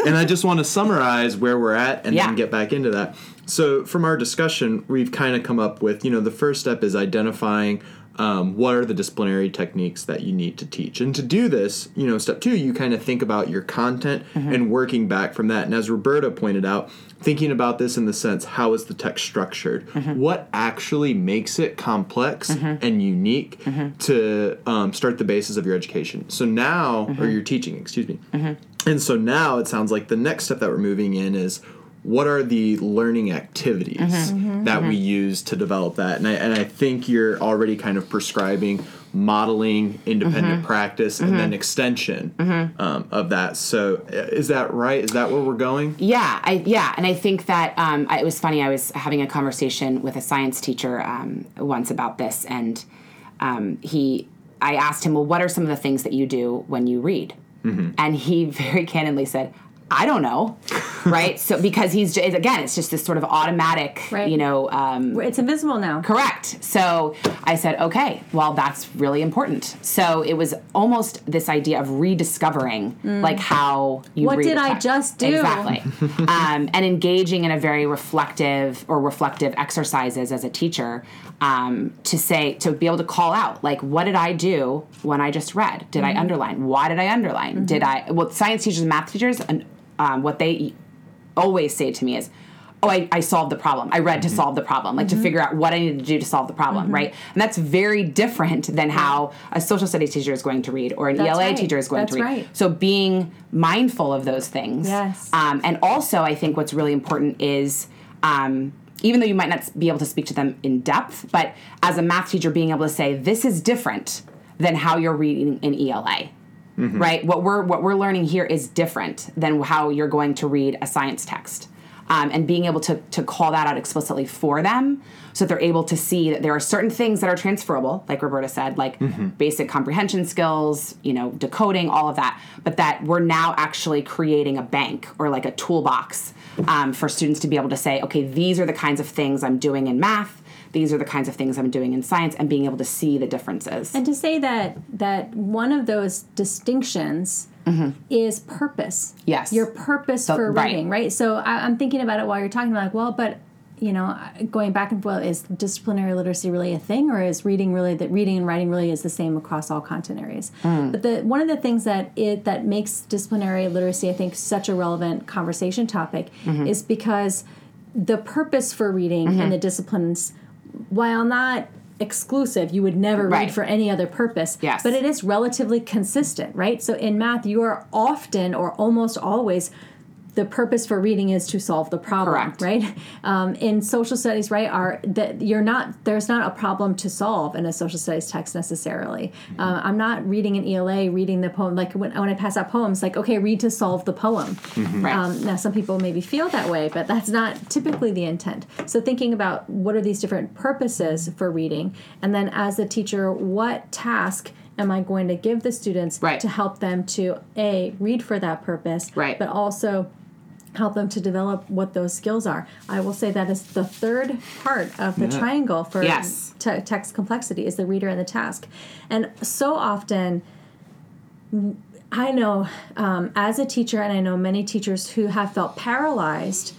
And I just want to summarize where we're at, and yeah. then get back into that. So from our discussion, we've kind of come up with, you know, the first step is identifying um, what are the disciplinary techniques that you need to teach. And to do this, you know, step two, you kind of think about your content mm-hmm. and working back from that. And as Roberta pointed out, thinking about this in the sense, how is the text structured? Mm-hmm. What actually makes it complex mm-hmm. and unique mm-hmm. to um, start the basis of your education? So now, mm-hmm. or your teaching, excuse me. Mm-hmm. And so now it sounds like the next step that we're moving in is, what are the learning activities mm-hmm, that mm-hmm. we use to develop that? And I, and I think you're already kind of prescribing modeling, independent mm-hmm. practice, mm-hmm. and then extension mm-hmm. um, of that. So is that right? Is that where we're going? Yeah. I, yeah. And I think that um, I, it was funny. I was having a conversation with a science teacher um, once about this. And um, he, I asked him, well, what are some of the things that you do when you read? Mm-hmm. And he very candidly said, I don't know. right? So because he's, again, it's just this sort of automatic, right. you know. Um, it's invisible now. Correct. So I said, okay, well, that's really important. So it was almost this idea of rediscovering, mm. like, how you what read did I just do? Exactly. um, and engaging in a very reflective or reflective exercises as a teacher um, to say, to be able to call out, like, what did I do when I just read? Did mm-hmm. I underline? Why did I underline? Mm-hmm. Did I, well, science teachers and math teachers, and um, what they always say to me is, oh, I, I solved the problem. I read mm-hmm. to solve the problem, like mm-hmm. to figure out what I needed to do to solve the problem, mm-hmm. right? And that's very different than how a social studies teacher is going to read or an that's E L A right. teacher is going that's to read. Right. So being mindful of those things. Yes. Um, and also, I think what's really important is, um, even though you might not be able to speak to them in depth, but as a math teacher, being able to say, this is different than how you're reading in E L A. Mm-hmm. Right? What we're what we're learning here is different than how you're going to read a science text. Um, and being able to, to call that out explicitly for them so that they're able to see that there are certain things that are transferable, like Roberta said, like mm-hmm. basic comprehension skills, you know, decoding, all of that, but that we're now actually creating a bank or like a toolbox um, for students to be able to say, okay, these are the kinds of things I'm doing in math. These are the kinds of things I'm doing in science, and being able to see the differences. And to say that that one of those distinctions mm-hmm. is purpose. Yes. Your purpose so, for reading, right? right? So I, I'm thinking about it while you're talking about, like, well, but, you know, going back and forth, well, is disciplinary literacy really a thing, or is reading really, that reading and writing really is the same across all content areas? Mm. But the one of the things that it that makes disciplinary literacy, I think, such a relevant conversation topic mm-hmm. is because the purpose for reading mm-hmm. and the disciplines, while not exclusive, you would never read right. for any other purpose, yes. but it is relatively consistent, right? So in math, you are often or almost always, the purpose for reading is to solve the problem, correct. Right? Um, in social studies, right, are that you're not there's not a problem to solve in a social studies text necessarily. Mm-hmm. Uh, I'm not reading an E L A, reading the poem, like when, when I pass out poems, like, okay, read to solve the poem. Mm-hmm. Right. Um, now, some people maybe feel that way, but that's not typically the intent. So thinking about what are these different purposes for reading, and then as a teacher, what task am I going to give the students right. to help them to, A, read for that purpose, right. but also help them to develop what those skills are. I will say that is the third part of the yeah. triangle for yes. te- text complexity is the reader and the task. And so often, I know um, as a teacher, and I know many teachers who have felt paralyzed,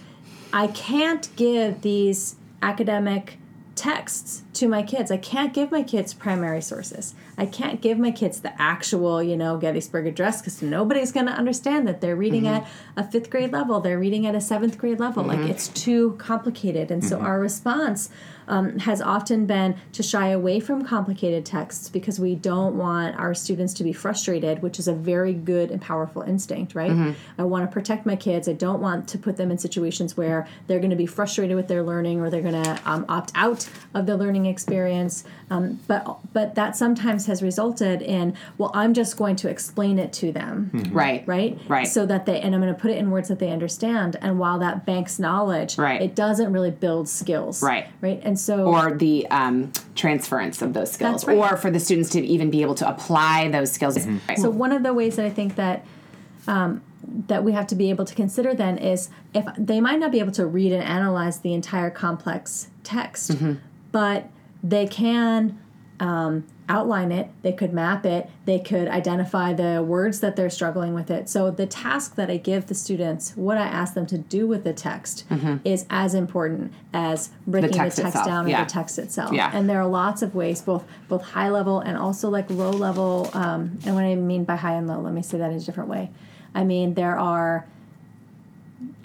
I can't give these academic texts to my kids. I can't give my kids primary sources. I can't give my kids the actual, you know, Gettysburg Address, because nobody's going to understand that they're reading mm-hmm. at a fifth grade level. They're reading at a seventh grade level. Mm-hmm. Like, it's too complicated. And mm-hmm. so our response um, has often been to shy away from complicated texts because we don't want our students to be frustrated, which is a very good and powerful instinct, right? Mm-hmm. I want to protect my kids. I don't want to put them in situations where they're going to be frustrated with their learning, or they're going to um, opt out of the learning experience, um, but but that sometimes has resulted in, well, I'm just going to explain it to them, mm-hmm. right, right, right, so that they, and I'm going to put it in words that they understand. And while that banks knowledge, right. it doesn't really build skills, right, right, and so or the um, transference of those skills, right. or for the students to even be able to apply those skills. Mm-hmm. Right. So one of the ways that I think that. Um, that we have to be able to consider then is, if they might not be able to read and analyze the entire complex text, mm-hmm. but they can um, outline it, they could map it, they could identify the words that they're struggling with it. So the task that I give the students, what I ask them to do with the text, mm-hmm. is as important as breaking the text, the text down yeah. or the text itself. Yeah. And there are lots of ways, both both high level and also like low level. Um, and what I mean by high and low, let me say that in a different way. I mean, there are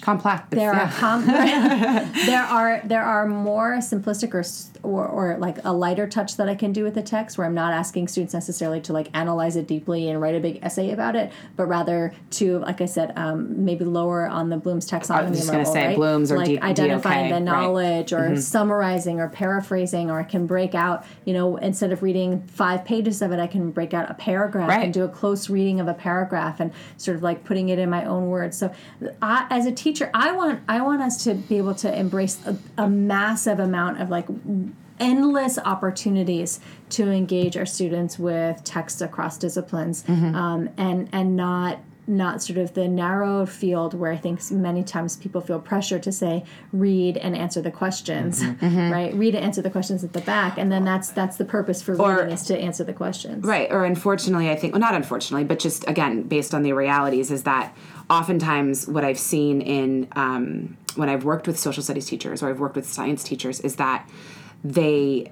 complex. There yeah. are com- there are there are more simplistic or, or or like a lighter touch that I can do with the text, where I'm not asking students necessarily to like analyze it deeply and write a big essay about it, but rather to, like I said, um, maybe lower on the Bloom's taxonomy level. I was just going to say right? Bloom's or like D- identifying D O K, the knowledge right. or mm-hmm. summarizing or paraphrasing, or I can break out, you know, instead of reading five pages of it, I can break out a paragraph right. and do a close reading of a paragraph and sort of like putting it in my own words. So I, as a teacher, I want I want us to be able to embrace a, a massive amount of like endless opportunities to engage our students with texts across disciplines, mm-hmm. um, and and not not sort of the narrow field where I think many times people feel pressure to say, read and answer the questions, mm-hmm. right? Read and answer the questions at the back. And then that's that's the purpose for or, reading is to answer the questions. Right. Or unfortunately, I think, well, not unfortunately, but just, again, based on the realities is that oftentimes what I've seen in, um, when I've worked with social studies teachers or I've worked with science teachers is that they...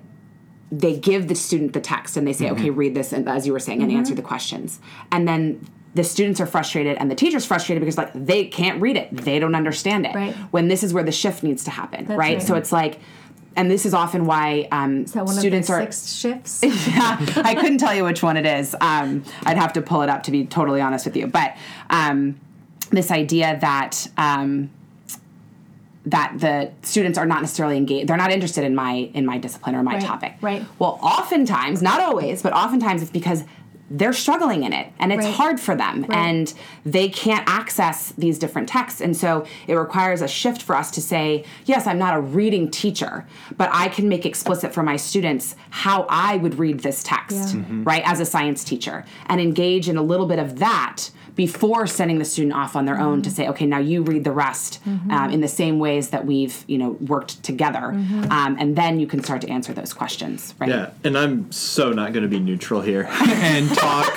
they give the student the text and they say, mm-hmm. okay, read this, and as you were saying, and mm-hmm. answer the questions. And then the students are frustrated and the teacher's frustrated because, like, they can't read it. They don't understand it. Right. When this is where the shift needs to happen, right? right? So it's like, and this is often why um, is that one students of the six are... shifts? yeah, I couldn't tell you which one it is. Um, I'd have to pull it up to be totally honest with you. But um, this idea that... Um, that the students are not necessarily engaged, they're not interested in my in my discipline or my right, topic. Right. Well, oftentimes, not always, but oftentimes it's because they're struggling in it and it's right. hard for them right. and they can't access these different texts. And so it requires a shift for us to say, yes, I'm not a reading teacher, but I can make explicit for my students how I would read this text, yeah. mm-hmm. right, as a science teacher, and engage in a little bit of that before sending the student off on their mm-hmm. own to say, okay, now you read the rest mm-hmm. um, in the same ways that we've, you know, worked together. Mm-hmm. Um, and then you can start to answer those questions, right? Yeah, and I'm so not going to be neutral here and talk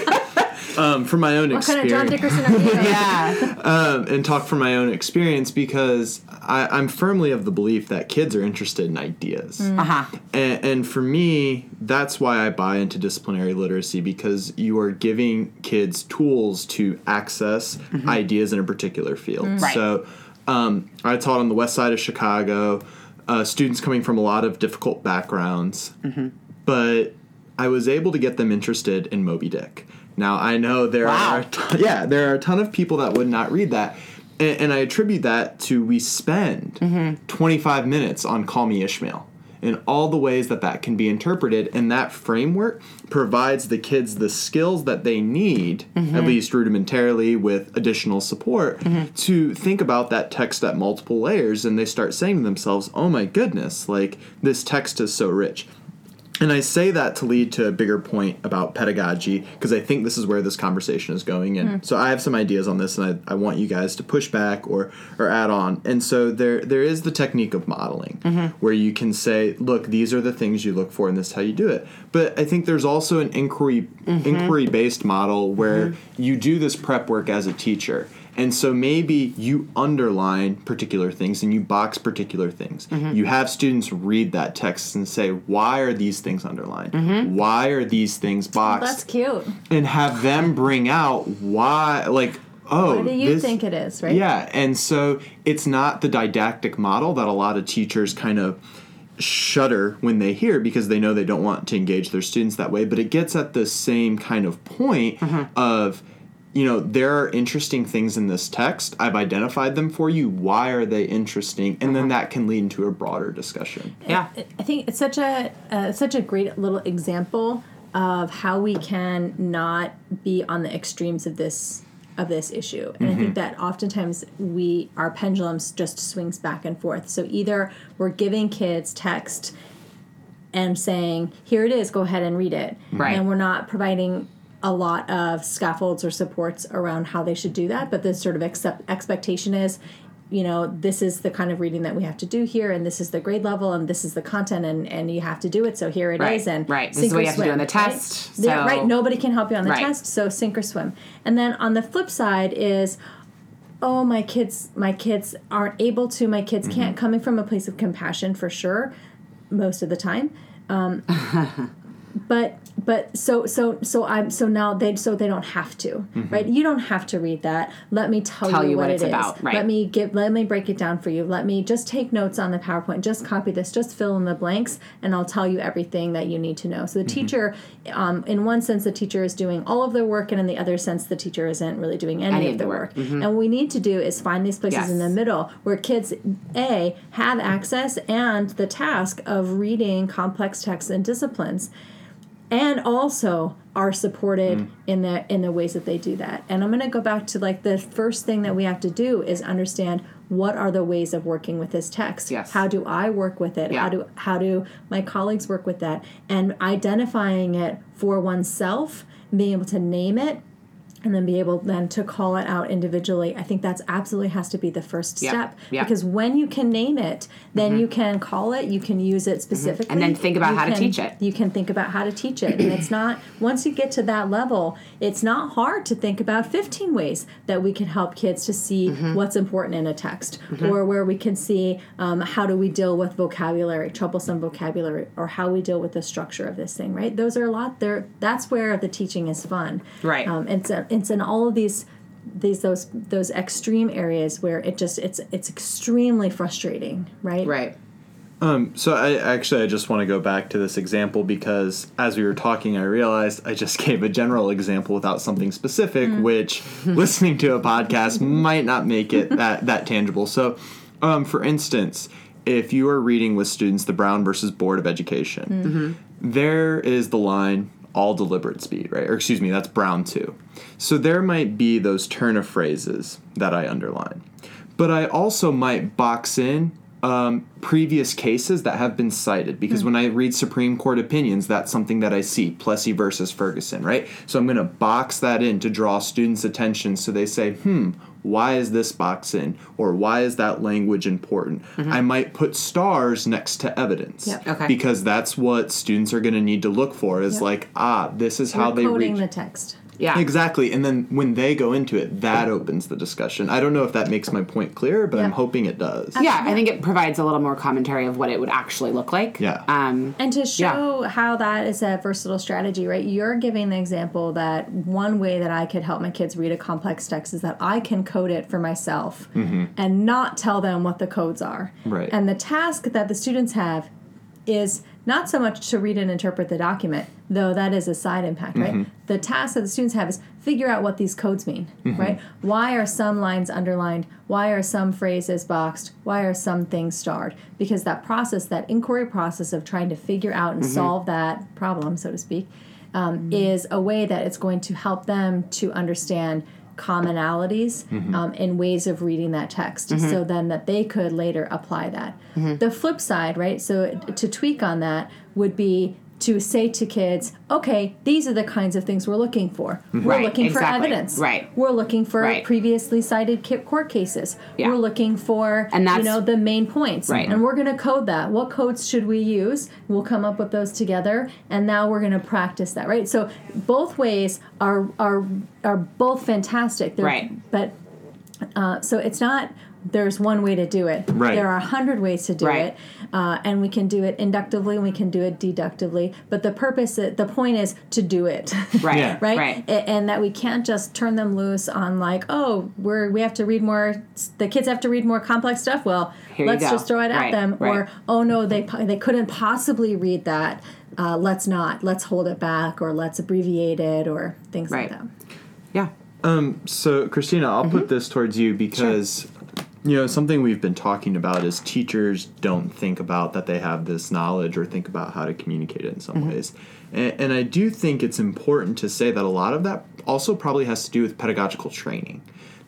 um, from my own what experience. What kind of John Dickerson are you? yeah. Um, and talk from my own experience because I, I'm firmly of the belief that kids are interested in ideas. Mm. Uh-huh. And, and for me, that's why I buy into disciplinary literacy, because you are giving kids tools to access mm-hmm. ideas in a particular field. Mm. Right. So um, I taught on the west side of Chicago, uh, students coming from a lot of difficult backgrounds, mm-hmm. but I was able to get them interested in Moby Dick. Now, I know there wow. are a ton, yeah, there are a ton of people that would not read that. And I attribute that to we spend mm-hmm. twenty-five minutes on Call Me Ishmael and all the ways that that can be interpreted. And that framework provides the kids the skills that they need, mm-hmm. at least rudimentarily with additional support, mm-hmm. to think about that text at multiple layers. And they start saying to themselves, oh, my goodness, like, this text is so rich. And I say that to lead to a bigger point about pedagogy, because I think this is where this conversation is going. And mm-hmm. so I have some ideas on this, and I, I want you guys to push back or, or add on. And so there there is the technique of modeling, mm-hmm. where you can say, look, these are the things you look for, and this is how you do it. But I think there's also an inquiry, mm-hmm. inquiry-based model where mm-hmm. you do this prep work as a teacher. And so maybe you underline particular things and you box particular things. Mm-hmm. You have students read that text and say, why are these things underlined? Mm-hmm. Why are these things boxed? Well, that's cute. And have them bring out why, like, oh. Why do you this, think it is, right? Yeah, and so it's not the didactic model that a lot of teachers kind of shudder when they hear because they know they don't want to engage their students that way. But it gets at the same kind of point mm-hmm. of, you know, there are interesting things in this text. I've identified them for you. Why are they interesting? And then that can lead into a broader discussion. Yeah. I think it's such a uh, such a great little example of how we can not be on the extremes of this of this issue. And mm-hmm. I think that oftentimes we our pendulums just swings back and forth. So either we're giving kids text and saying, here it is, go ahead and read it. Right. And we're not providing a lot of scaffolds or supports around how they should do that, but this sort of accept, expectation is, you know, this is the kind of reading that we have to do here, and this is the grade level, and this is the content, and, and you have to do it, so here it right, is. And right, this is what you have swim, to do on the test. Right? So. Yeah, right, nobody can help you on the right. test, so sink or swim. And then on the flip side is, oh, my kids, my kids aren't able to, my kids mm-hmm. can't, coming from a place of compassion for sure, most of the time. Um, but... But so so so I'm so now they so they don't have to, mm-hmm. right? You don't have to read that. Let me tell, tell you, you what, what it's it is. About, right. Let me give let me break it down for you. Let me just take notes on the PowerPoint. Just copy this. Just fill in the blanks, and I'll tell you everything that you need to know. So the mm-hmm. teacher, um, in one sense, the teacher is doing all of their work, and in the other sense, the teacher isn't really doing any, any of, of the work. work. Mm-hmm. And what we need to do is find these places yes. in the middle where kids A, have access and the task of reading complex texts and disciplines, and also are supported mm. in the in the ways that they do that. And I'm going to go back to, like, the first thing that we have to do is understand what are the ways of working with this text. Yes. How do I work with it? Yeah. How do how do my colleagues work with that? And identifying it for oneself, being able to name it, and then be able then to call it out individually, I think that's absolutely has to be the first step. Yep. Yep. Because when you can name it, then mm-hmm. you can call it, you can use it specifically. Mm-hmm. And then think about you how can, to teach it. You can think about how to teach it. And it's not, once you get to that level, it's not hard to think about fifteen ways that we can help kids to see mm-hmm. what's important in a text, mm-hmm. or where we can see um, how do we deal with vocabulary, troublesome vocabulary, or how we deal with the structure of this thing, right? Those are a lot there. That's where the teaching is fun. Right. Um, it's a, It's in all of these, these those those extreme areas where it just it's it's extremely frustrating, right? Right. Um, so I actually I just want to go back to this example because as we were talking, I realized I just gave a general example without something specific, mm. which listening to a podcast might not make it that that tangible. So, um, for instance, if you are reading with students the Brown versus Board of Education, mm-hmm. there is the line. All deliberate speed, right? Or excuse me, that's Brown too. So there might be those turn of phrases that I underline. But I also might box in um, previous cases that have been cited because mm. when I read Supreme Court opinions, that's something that I see, Plessy versus Ferguson, right? So I'm going to box that in to draw students' attention so they say, hmm, why is this box in? Or why is that language important? Mm-hmm. I might put stars next to evidence. Yep. Okay. Because that's what students are going to need to look for is yep. like, ah, this is We're how they read. Coding the text. Yeah. Exactly. And then when they go into it, that opens the discussion. I don't know if that makes my point clear, but yep. I'm hoping it does. Yeah, I think it provides a little more commentary of what it would actually look like. Yeah. Um, and to show yeah. how that is a versatile strategy, right? You're giving the example that one way that I could help my kids read a complex text is that I can code it for myself mm-hmm. and not tell them what the codes are. Right. And the task that the students have is not so much to read and interpret the document, though that is a side impact, right? Mm-hmm. The task that the students have is figure out what these codes mean, mm-hmm. right? Why are some lines underlined? Why are some phrases boxed? Why are some things starred? Because that process, that inquiry process of trying to figure out and mm-hmm. solve that problem, so to speak, um, mm-hmm. is a way that it's going to help them to understand commonalities mm-hmm. um, and ways of reading that text mm-hmm. so then that they could later apply that. Mm-hmm. The flip side, right, so to tweak on that would be to say to kids, okay, these are the kinds of things we're looking for. We're right, looking exactly. for evidence. Right. We're looking for right. previously cited court cases. Yeah. We're looking for, and you know, the main points. Right. And we're going to code that. What codes should we use? We'll come up with those together, and now we're going to practice that, right? So both ways are are are both fantastic. They're, right. But uh, so it's not... There's one way to do it. Right. There are a hundred ways to do right. it, uh, and we can do it inductively, and we can do it deductively. But the purpose, the point is to do it, right? Yeah. Right? right? And that we can't just turn them loose on like, oh, we're we have to read more. The kids have to read more complex stuff. Well, Here let's just throw it right. at them. Right. Or oh no, they they couldn't possibly read that. Uh, let's not. Let's hold it back, or let's abbreviate it, or things right. like that. Yeah. Um. So Christina, I'll mm-hmm. put this towards you because. Sure. You know, something we've been talking about is teachers don't think about that they have this knowledge or think about how to communicate it in some mm-hmm. ways. And, and I do think it's important to say that a lot of that also probably has to do with pedagogical training,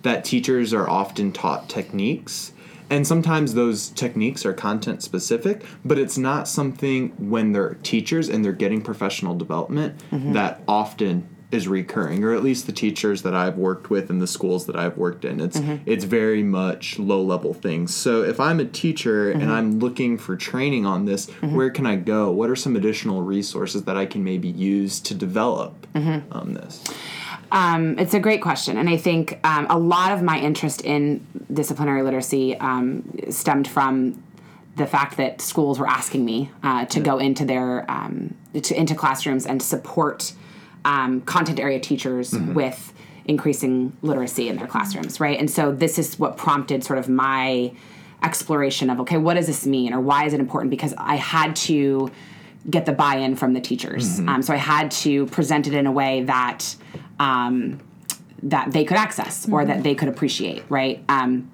that teachers are often taught techniques. And sometimes those techniques are content specific, but it's not something when they're teachers and they're getting professional development mm-hmm. that often is recurring, or at least the teachers that I've worked with in the schools that I've worked in. It's mm-hmm. it's very much low-level things. So if I'm a teacher mm-hmm. and I'm looking for training on this, mm-hmm. where can I go? What are some additional resources that I can maybe use to develop mm-hmm. on this? Um, it's a great question, and I think um, a lot of my interest in disciplinary literacy um, stemmed from the fact that schools were asking me uh, to yeah. go into their um, to, into classrooms and support Um, content area teachers mm-hmm. with increasing literacy in their classrooms, right? And so this is what prompted sort of my exploration of, okay, what does this mean or why is it important? Because I had to get the buy-in from the teachers. Mm-hmm. Um, so I had to present it in a way that um, that they could access mm-hmm. or that they could appreciate, right? Um,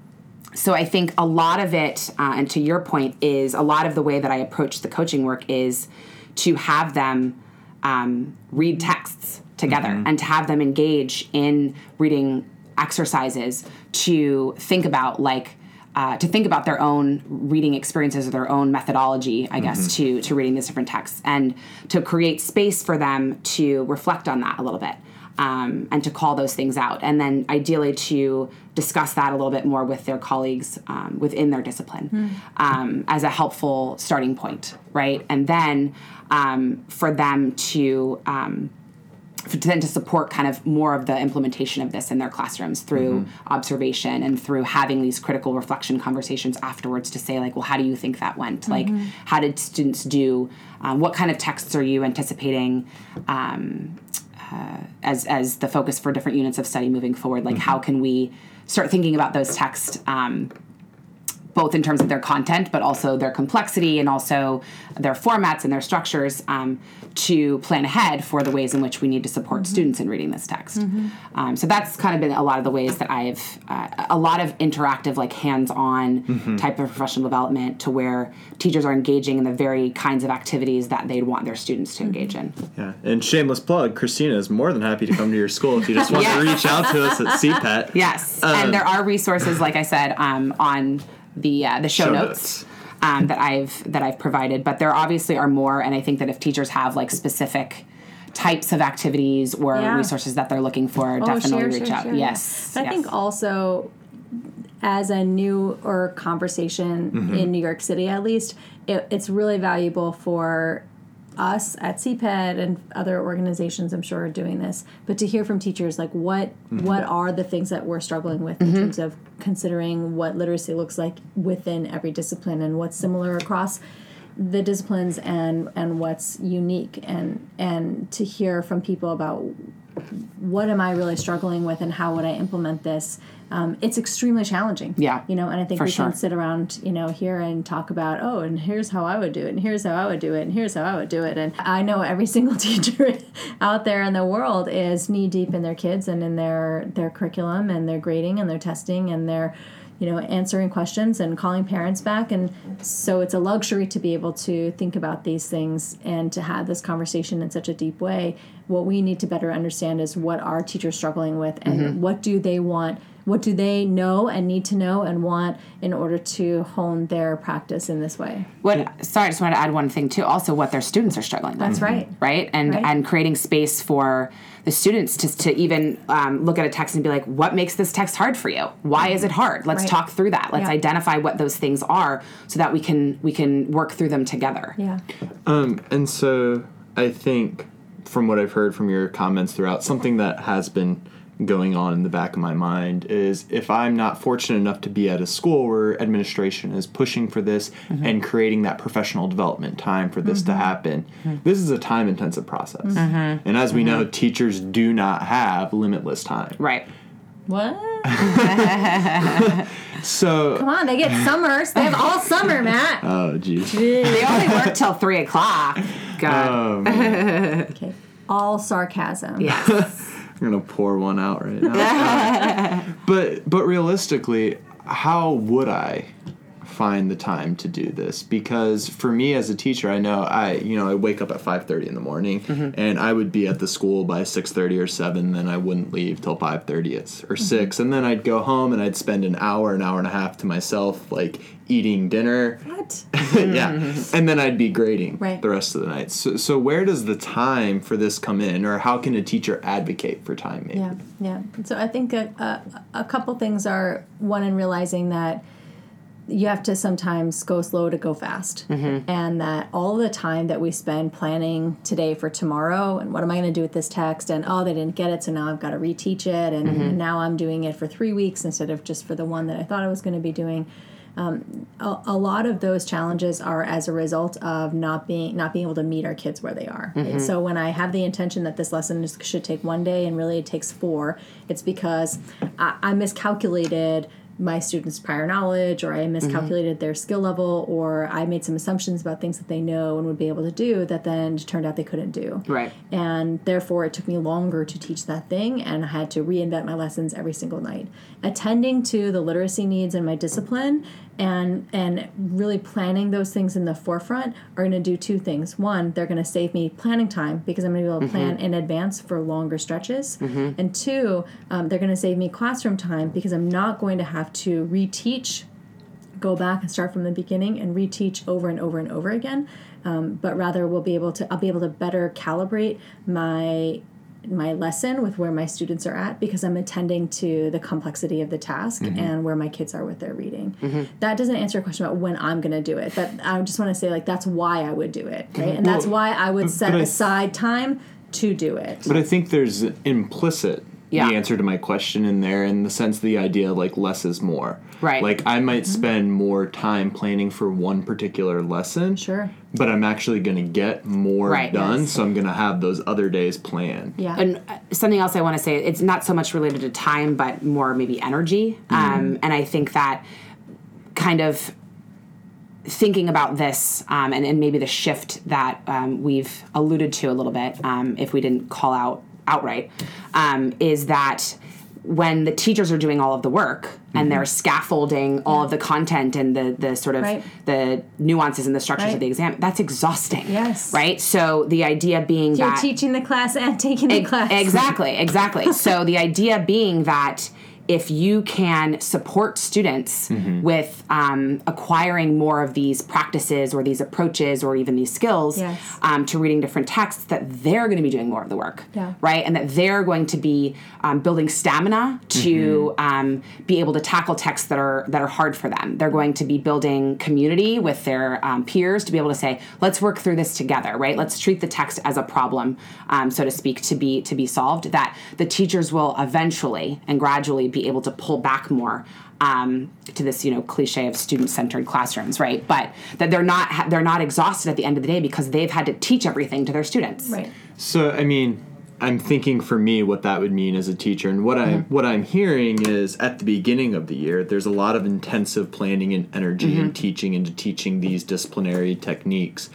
so I think a lot of it, uh, and to your point, is a lot of the way that I approach the coaching work is to have them Um, read texts together mm-hmm. and to have them engage in reading exercises to think about like uh, to think about their own reading experiences or their own methodology, I guess, mm-hmm. to to reading these different texts and to create space for them to reflect on that a little bit. um, and to call those things out. And then ideally to discuss that a little bit more with their colleagues um, within their discipline mm. um, as a helpful starting point, right? And then um, for them to... Um, For, then to support kind of more of the implementation of this in their classrooms through mm-hmm. observation and through having these critical reflection conversations afterwards to say, like, well, how do you think that went? Mm-hmm. Like, how did students do? Um, what kind of texts are you anticipating um, uh, as as the focus for different units of study moving forward? Like, mm-hmm. how can we start thinking about those texts um, both in terms of their content, but also their complexity and also their formats and their structures um, to plan ahead for the ways in which we need to support mm-hmm. students in reading this text. Mm-hmm. Um, so that's kind of been a lot of the ways that I've, uh, a lot of interactive, like hands-on mm-hmm. type of professional development to where teachers are engaging in the very kinds of activities that they'd want their students to mm-hmm. engage in. Yeah, and shameless plug, Christina is more than happy to come to your school if you just want yes. to reach out to us at C PET. Yes, um, and there are resources, like I said, um, on... the uh, the show, show notes, notes. Um, that I've that I've provided, but there obviously are more, and I think that if teachers have like specific types of activities or yeah. resources that they're looking for, oh, definitely share, reach share, out. Share. Yes, but I yes. think also as a new or conversation mm-hmm. in New York City, at least, it, it's really valuable for us at C PET and other organizations, I'm sure, are doing this, but to hear from teachers, like what mm-hmm. what are the things that we're struggling with mm-hmm. in terms of considering what literacy looks like within every discipline and what's similar across the disciplines and, and what's unique, and and to hear from people about what am I really struggling with and how would I implement this? Um, it's extremely challenging. Yeah. You know, and I think we sure. can sit around, you know, here and talk about, oh, and here's how I would do it, and here's how I would do it, and here's how I would do it. And I know every single teacher out there in the world is knee deep in their kids and in their, their curriculum and their grading and their testing and their, you know, answering questions and calling parents back. And so it's a luxury to be able to think about these things and to have this conversation in such a deep way. What we need to better understand is what are teachers struggling with and mm-hmm. what do they want, what do they know and need to know and want in order to hone their practice in this way. What? Sorry, I just wanted to add one thing, too. Also, what their students are struggling with. That's right. Right? And right. and creating space for the students to to even um, look at a text and be like, what makes this text hard for you? Why is it hard? Let's right. talk through that. Let's yeah. identify what those things are so that we can we can work through them together. Yeah. Um, and so I think from what I've heard from your comments throughout, something that has been going on in the back of my mind is if I'm not fortunate enough to be at a school where administration is pushing for this mm-hmm. and creating that professional development time for this mm-hmm. to happen, mm-hmm. this is a time-intensive process. Mm-hmm. And as we mm-hmm. know, teachers do not have limitless time. Right. What? So come on, they get summers. They have all summer, Matt. Oh, geez. They only work till three o'clock. God. Oh, okay. All sarcasm. Yes. I'm going to pour one out right now. but but realistically, how would I find the time to do this? Because for me as a teacher, I know I, you know, I wake up at five thirty in the morning mm-hmm. and I would be at the school by six thirty or seven, then I wouldn't leave till five thirty or six, mm-hmm. and then I'd go home and I'd spend an hour, an hour and a half to myself, like eating dinner. What? yeah. And then I'd be grading right. the rest of the night. So so where does the time for this come in, or how can a teacher advocate for time maybe? Yeah. Yeah. So I think a a, a couple things are, one, in realizing that you have to sometimes go slow to go fast. Mm-hmm. And that all the time that we spend planning today for tomorrow and what am I going to do with this text and, oh, they didn't get it, so now I've got to reteach it. And, mm-hmm. and now I'm doing it for three weeks instead of just for the one that I thought I was going to be doing. Um, a, a lot of those challenges are as a result of not being not being able to meet our kids where they are. Mm-hmm. Right? So when I have the intention that this lesson is, should take one day and really it takes four, it's because I, I miscalculated my students' prior knowledge, or I miscalculated mm-hmm. their skill level, or I made some assumptions about things that they know and would be able to do that then turned out they couldn't do. Right. And therefore, it took me longer to teach that thing, and I had to reinvent my lessons every single night. Attending to the literacy needs in my discipline and and really planning those things in the forefront are going to do two things. One, they're going to save me planning time because I'm going to be able to mm-hmm. plan in advance for longer stretches. Mm-hmm. And two, um, they're going to save me classroom time because I'm not going to have to reteach, go back and start from the beginning and reteach over and over and over again. Um, but rather, we'll be able to I'll be able to better calibrate my my lesson with where my students are at, because I'm attending to the complexity of the task mm-hmm. and where my kids are with their reading. Mm-hmm. That doesn't answer a question about when I'm going to do it, but I just want to say, like, that's why I would do it, right? And well, that's why I would set I, aside time to do it. But I think there's implicit yeah. the answer to my question in there, in the sense of the idea, like, less is more. Right. Like, I might mm-hmm. spend more time planning for one particular lesson. Sure. But I'm actually going to get more right, done, yes. so I'm going to have those other days planned. Yeah. And something else I want to say, it's not so much related to time, but more maybe energy. Mm-hmm. Um, and I think that kind of thinking about this um, and, and maybe the shift that um, we've alluded to a little bit, um, if we didn't call out outright, um, is that when the teachers are doing all of the work and mm-hmm. they're scaffolding all yeah. of the content and the, the sort of right. the nuances and the structures right. of the exam, that's exhausting. Yes. Right? So the idea being so that... You're teaching the class and taking the e- class. Exactly, exactly. So the idea being that if you can support students mm-hmm. with um, acquiring more of these practices or these approaches or even these skills yes. um, to reading different texts, that they're going to be doing more of the work, yeah. right? And that they're going to be um, building stamina to mm-hmm. um, be able to tackle texts that are that are hard for them. They're going to be building community with their um, peers to be able to say, let's work through this together, right? Let's treat the text as a problem, um, so to speak, to be to be solved, that the teachers will eventually and gradually be able to pull back more um, to this, you know, cliche of student-centered classrooms, right? But that they're not they're not exhausted at the end of the day because they've had to teach everything to their students. Right. So, I mean, I'm thinking for me what that would mean as a teacher, and what mm-hmm. I what I'm hearing is at the beginning of the year, there's a lot of intensive planning and energy mm-hmm. and teaching into teaching these disciplinary techniques,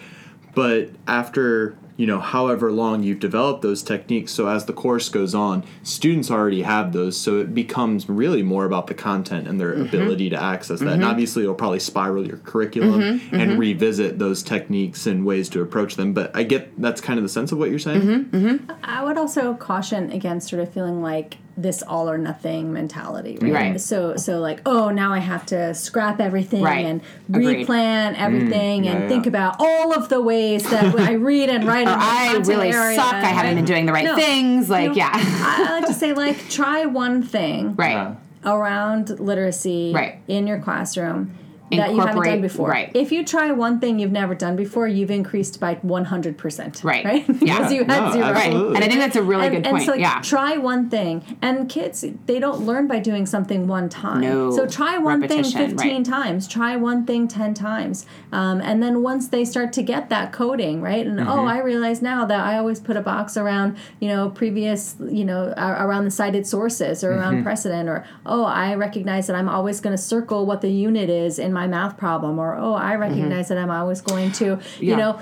but after, you know, however long you've developed those techniques, so as the course goes on, students already have those, so it becomes really more about the content and their mm-hmm. ability to access that. Mm-hmm. And obviously, it'll probably spiral your curriculum mm-hmm. and mm-hmm. revisit those techniques and ways to approach them. But I get that's kind of the sense of what you're saying. Mm-hmm. Mm-hmm. I would also caution against sort of feeling like this all or nothing mentality, right? right? So, so like, oh, now I have to scrap everything right. and replan everything mm, yeah, and yeah. think about all of the ways that I read and write. Or I really area. suck. I haven't been doing the right no, things. Like, you know, yeah. I like to say, like, try one thing right. around literacy right. in your classroom that you haven't done before. Right. If you try one thing you've never done before, you've increased by one hundred percent. Right. Right? Because yeah. you had no, zero. Absolutely. Right. And I think that's a really and, good point. And so, like, yeah. try one thing. And kids, they don't learn by doing something one time. No. So try one Repetition, thing fifteen right. times. Try one thing ten times. Um, and then once they start to get that coding, right? And, mm-hmm. oh, I realize now that I always put a box around, you know, previous, you know, uh, around the cited sources or mm-hmm. around precedent. Or, oh, I recognize that I'm always going to circle what the unit is in my math problem. Or, oh, I recognize mm-hmm. that I'm always going to, you yeah. know,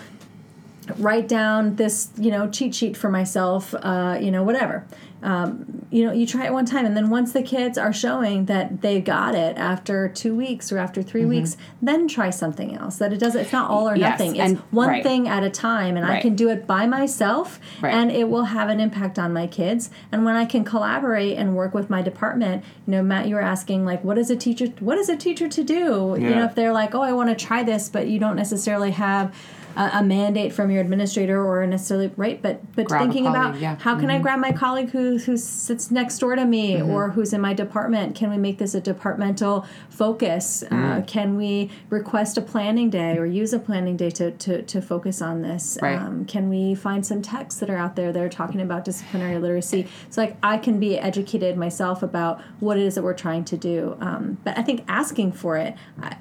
write down this, you know, cheat sheet for myself, uh, you know, whatever. Um, you know, you try it one time, and then once the kids are showing that they got it after two weeks or after three mm-hmm. weeks, then try something else. That it doesn't, it's not all or yes, nothing. It's one right. thing at a time, and right. I can do it by myself, right. and it will have an impact on my kids. And when I can collaborate and work with my department, you know, Matt, you were asking, like, what is a teacher? What is a teacher to do? Yeah. You know, if they're like, oh, I want to try this, but you don't necessarily have a mandate from your administrator or necessarily right, but but grab thinking colleague, about yeah. how can mm-hmm. I grab my colleague who who sits next door to me mm-hmm. or who's in my department? Can we make this a departmental focus? Mm. Uh, can we request a planning day or use a planning day to to, to focus on this? Right. Um, can we find some texts that are out there that are talking about disciplinary literacy? So, like, I can be educated myself about what it is that we're trying to do. Um, but I think asking for it. I,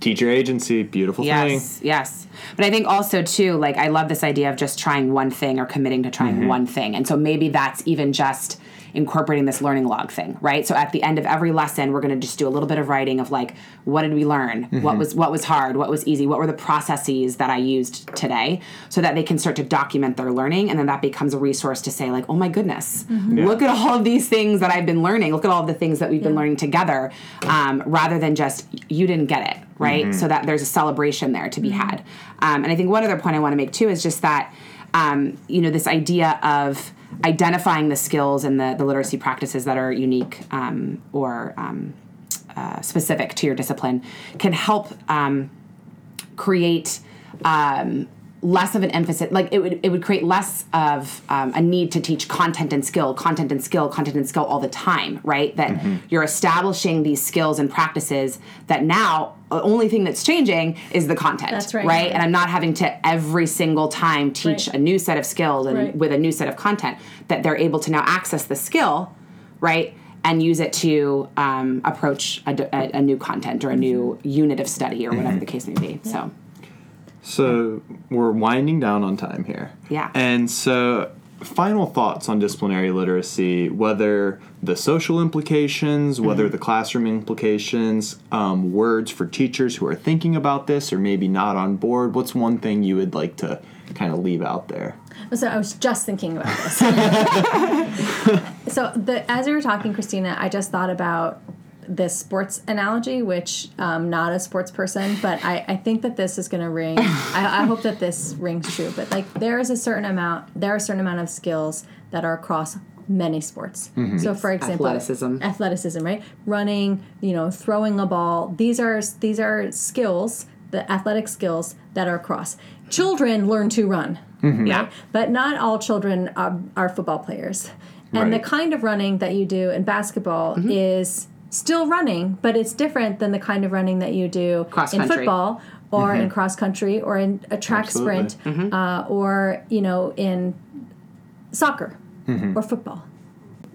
Teacher agency, beautiful yes, thing. Yes, yes. But I think also, too, like, I love this idea of just trying one thing or committing to trying mm-hmm. one thing. And so maybe that's even just incorporating this learning log thing, right? So at the end of every lesson, we're going to just do a little bit of writing of, like, what did we learn? Mm-hmm. What was what was hard? What was easy? What were the processes that I used today? So that they can start to document their learning, and then that becomes a resource to say, like, oh my goodness, mm-hmm. yeah. look at all of these things that I've been learning. Look at all of the things that we've yeah. been learning together, um, rather than just, you didn't get it, right? Mm-hmm. So that there's a celebration there to be mm-hmm. had. Um, and I think one other point I want to make, too, is just that, um, you know, this idea of identifying the skills and the, the literacy practices that are unique um, or um, uh, specific to your discipline can help um, create um, less of an emphasis, like it would it would create less of um, a need to teach content and skill, content and skill, content and skill all the time, right? That mm-hmm. you're establishing these skills and practices that now the only thing that's changing is the content, that's right. right? And I'm not having to every single time teach right. a new set of skills and right. with a new set of content, that they're able to now access the skill, right? And use it to um, approach a, a, a new content or a new unit of study or mm-hmm. whatever the case may be, yeah. so... So we're winding down on time here. Yeah. And so final thoughts on disciplinary literacy, whether the social implications, mm-hmm. whether the classroom implications, um, words for teachers who are thinking about this or maybe not on board. What's one thing you would like to kind of leave out there? So I was just thinking about this. so the, as we were talking, Christina, I just thought about this sports analogy, which um not a sports person, but I, I think that this is going to ring. I, I hope that this rings true. But like, there is a certain amount, there are a certain amount of skills that are across many sports. Mm-hmm. So, for example, athleticism, athleticism, right? Running, you know, throwing a ball. These are these are skills, the athletic skills that are across. Children learn to run, mm-hmm. yeah, right? But not all children are, are football players, and right. the kind of running that you do in basketball mm-hmm. is still running, but it's different than the kind of running that you do in football or mm-hmm. in cross country or in a track Absolutely. sprint mm-hmm. uh, or, you know, in soccer mm-hmm. or football.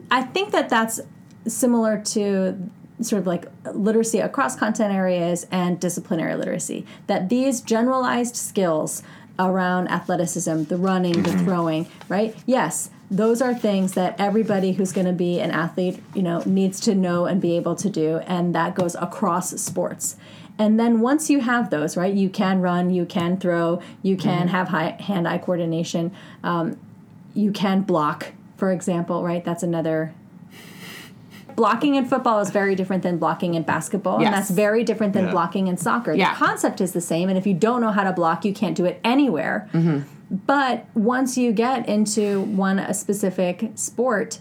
I think that that's similar to sort of like literacy across content areas and disciplinary literacy, that these generalized skills around athleticism, the running, mm-hmm. the throwing, right? Yes, those are things that everybody who's going to be an athlete, you know, needs to know and be able to do, and that goes across sports. And then once you have those, right, you can run, you can throw, you can mm-hmm. have high hand-eye coordination, um, you can block, for example, right? That's another... Blocking in football is very different than blocking in basketball, yes. and that's very different than yeah. blocking in soccer. Yeah. The concept is the same, and if you don't know how to block, you can't do it anywhere. Mm-hmm. But once you get into one a specific sport,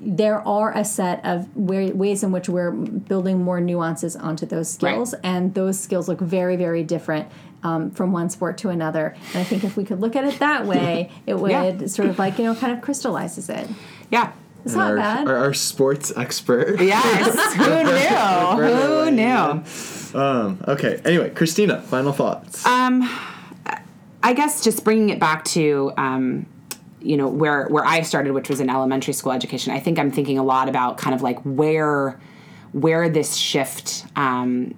there are a set of way, ways in which we're building more nuances onto those skills, right. and those skills look very, very different um, from one sport to another. And I think if we could look at it that way, it would yeah. sort of like, you know, kind of crystallizes it. Yeah. It's not our, bad. Our, our sports expert. Yes. Who knew? Who knew? Um, okay. Anyway, Christina, final thoughts. Um... I guess just bringing it back to, um, you know, where, where I started, which was in elementary school education, I think I'm thinking a lot about kind of like where where this shift um,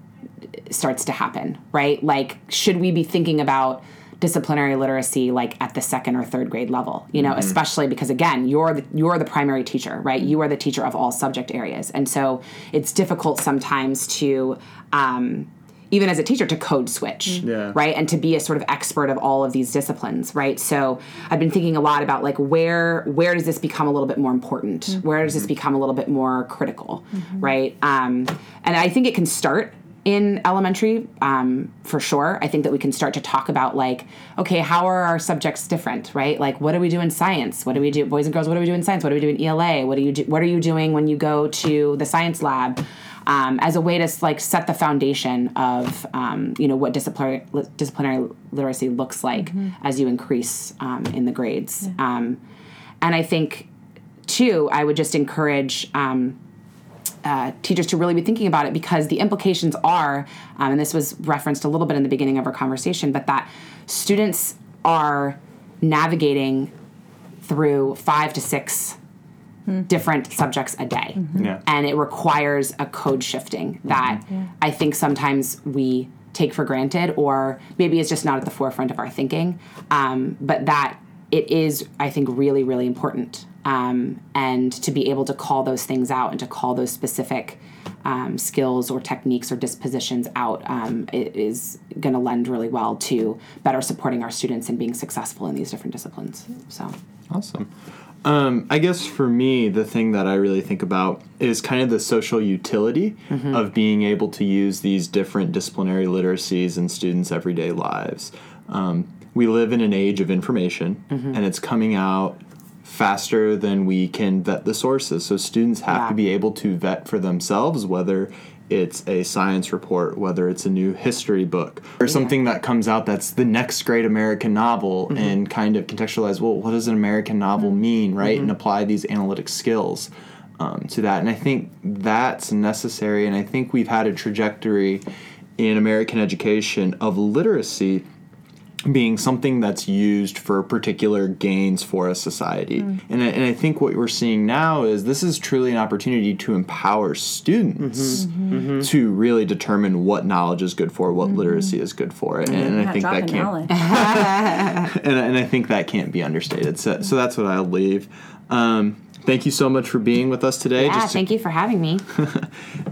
starts to happen, right? Like, should we be thinking about disciplinary literacy like at the second or third grade level, you know, mm-hmm. especially because, again, you're the, you're the primary teacher, right? You are the teacher of all subject areas. And so it's difficult sometimes to... Um, even as a teacher, to code switch, yeah. right? And to be a sort of expert of all of these disciplines, right? So I've been thinking a lot about, like, where where does this become a little bit more important? Mm-hmm. Where does this become a little bit more critical, mm-hmm. right? Um, and I think it can start in elementary, um, for sure. I think that we can start to talk about, like, okay, how are our subjects different, right? Like, what do we do in science? What do we do, boys and girls, what do we do in science? What do we do in E L A? What do you do, what are you doing when you go to the science lab? Um, as a way to, like, set the foundation of, um, you know, what disciplinary, li- disciplinary literacy looks like mm-hmm. as you increase um, in the grades. Yeah. Um, and I think, too, I would just encourage um, uh, teachers to really be thinking about it, because the implications are, um, and this was referenced a little bit in the beginning of our conversation, but that students are navigating through five to six different subjects a day. Mm-hmm. Yeah. And it requires a code shifting that yeah. I think sometimes we take for granted, or maybe it's just not at the forefront of our thinking. Um, but that it is, I think, really, really important. Um, and to be able to call those things out and to call those specific um, skills or techniques or dispositions out um, is going to lend really well to better supporting our students and being successful in these different disciplines. So awesome. Um, I guess for me, the thing that I really think about is kind of the social utility mm-hmm. of being able to use these different disciplinary literacies in students' everyday lives. Um, we live in an age of information, mm-hmm. and it's coming out faster than we can vet the sources. So students have yeah. to be able to vet for themselves whether it's a science report, whether it's a new history book or yeah. something that comes out that's the next great American novel, mm-hmm. and kind of contextualize, well, what does an American novel mm-hmm. mean, right? Mm-hmm. And apply these analytic skills um, to that. And I think that's necessary. And I think we've had a trajectory in American education of literacy being something that's used for particular gains for a society. Mm. And, I, and I think what we're seeing now is this is truly an opportunity to empower students mm-hmm. Mm-hmm. to really determine what knowledge is good for, what mm-hmm. literacy is good for. Mm-hmm. And, and I think that can't... and, and I think that can't be understated. So, so that's what I'll leave. Um, Thank you so much for being with us today. Yeah, Just to, thank you for having me.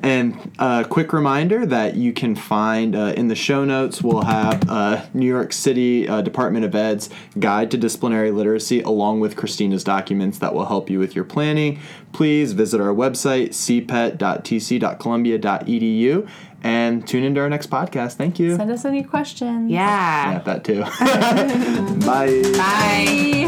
And a uh, quick reminder that you can find uh, in the show notes, we'll have uh, New York City uh, Department of Ed's Guide to Disciplinary Literacy, along with Christina's documents that will help you with your planning. Please visit our website, c p e t dot t c dot columbia dot e d u, and tune into our next podcast. Thank you. Send us any questions. Yeah. Yeah, that too. Bye. Bye.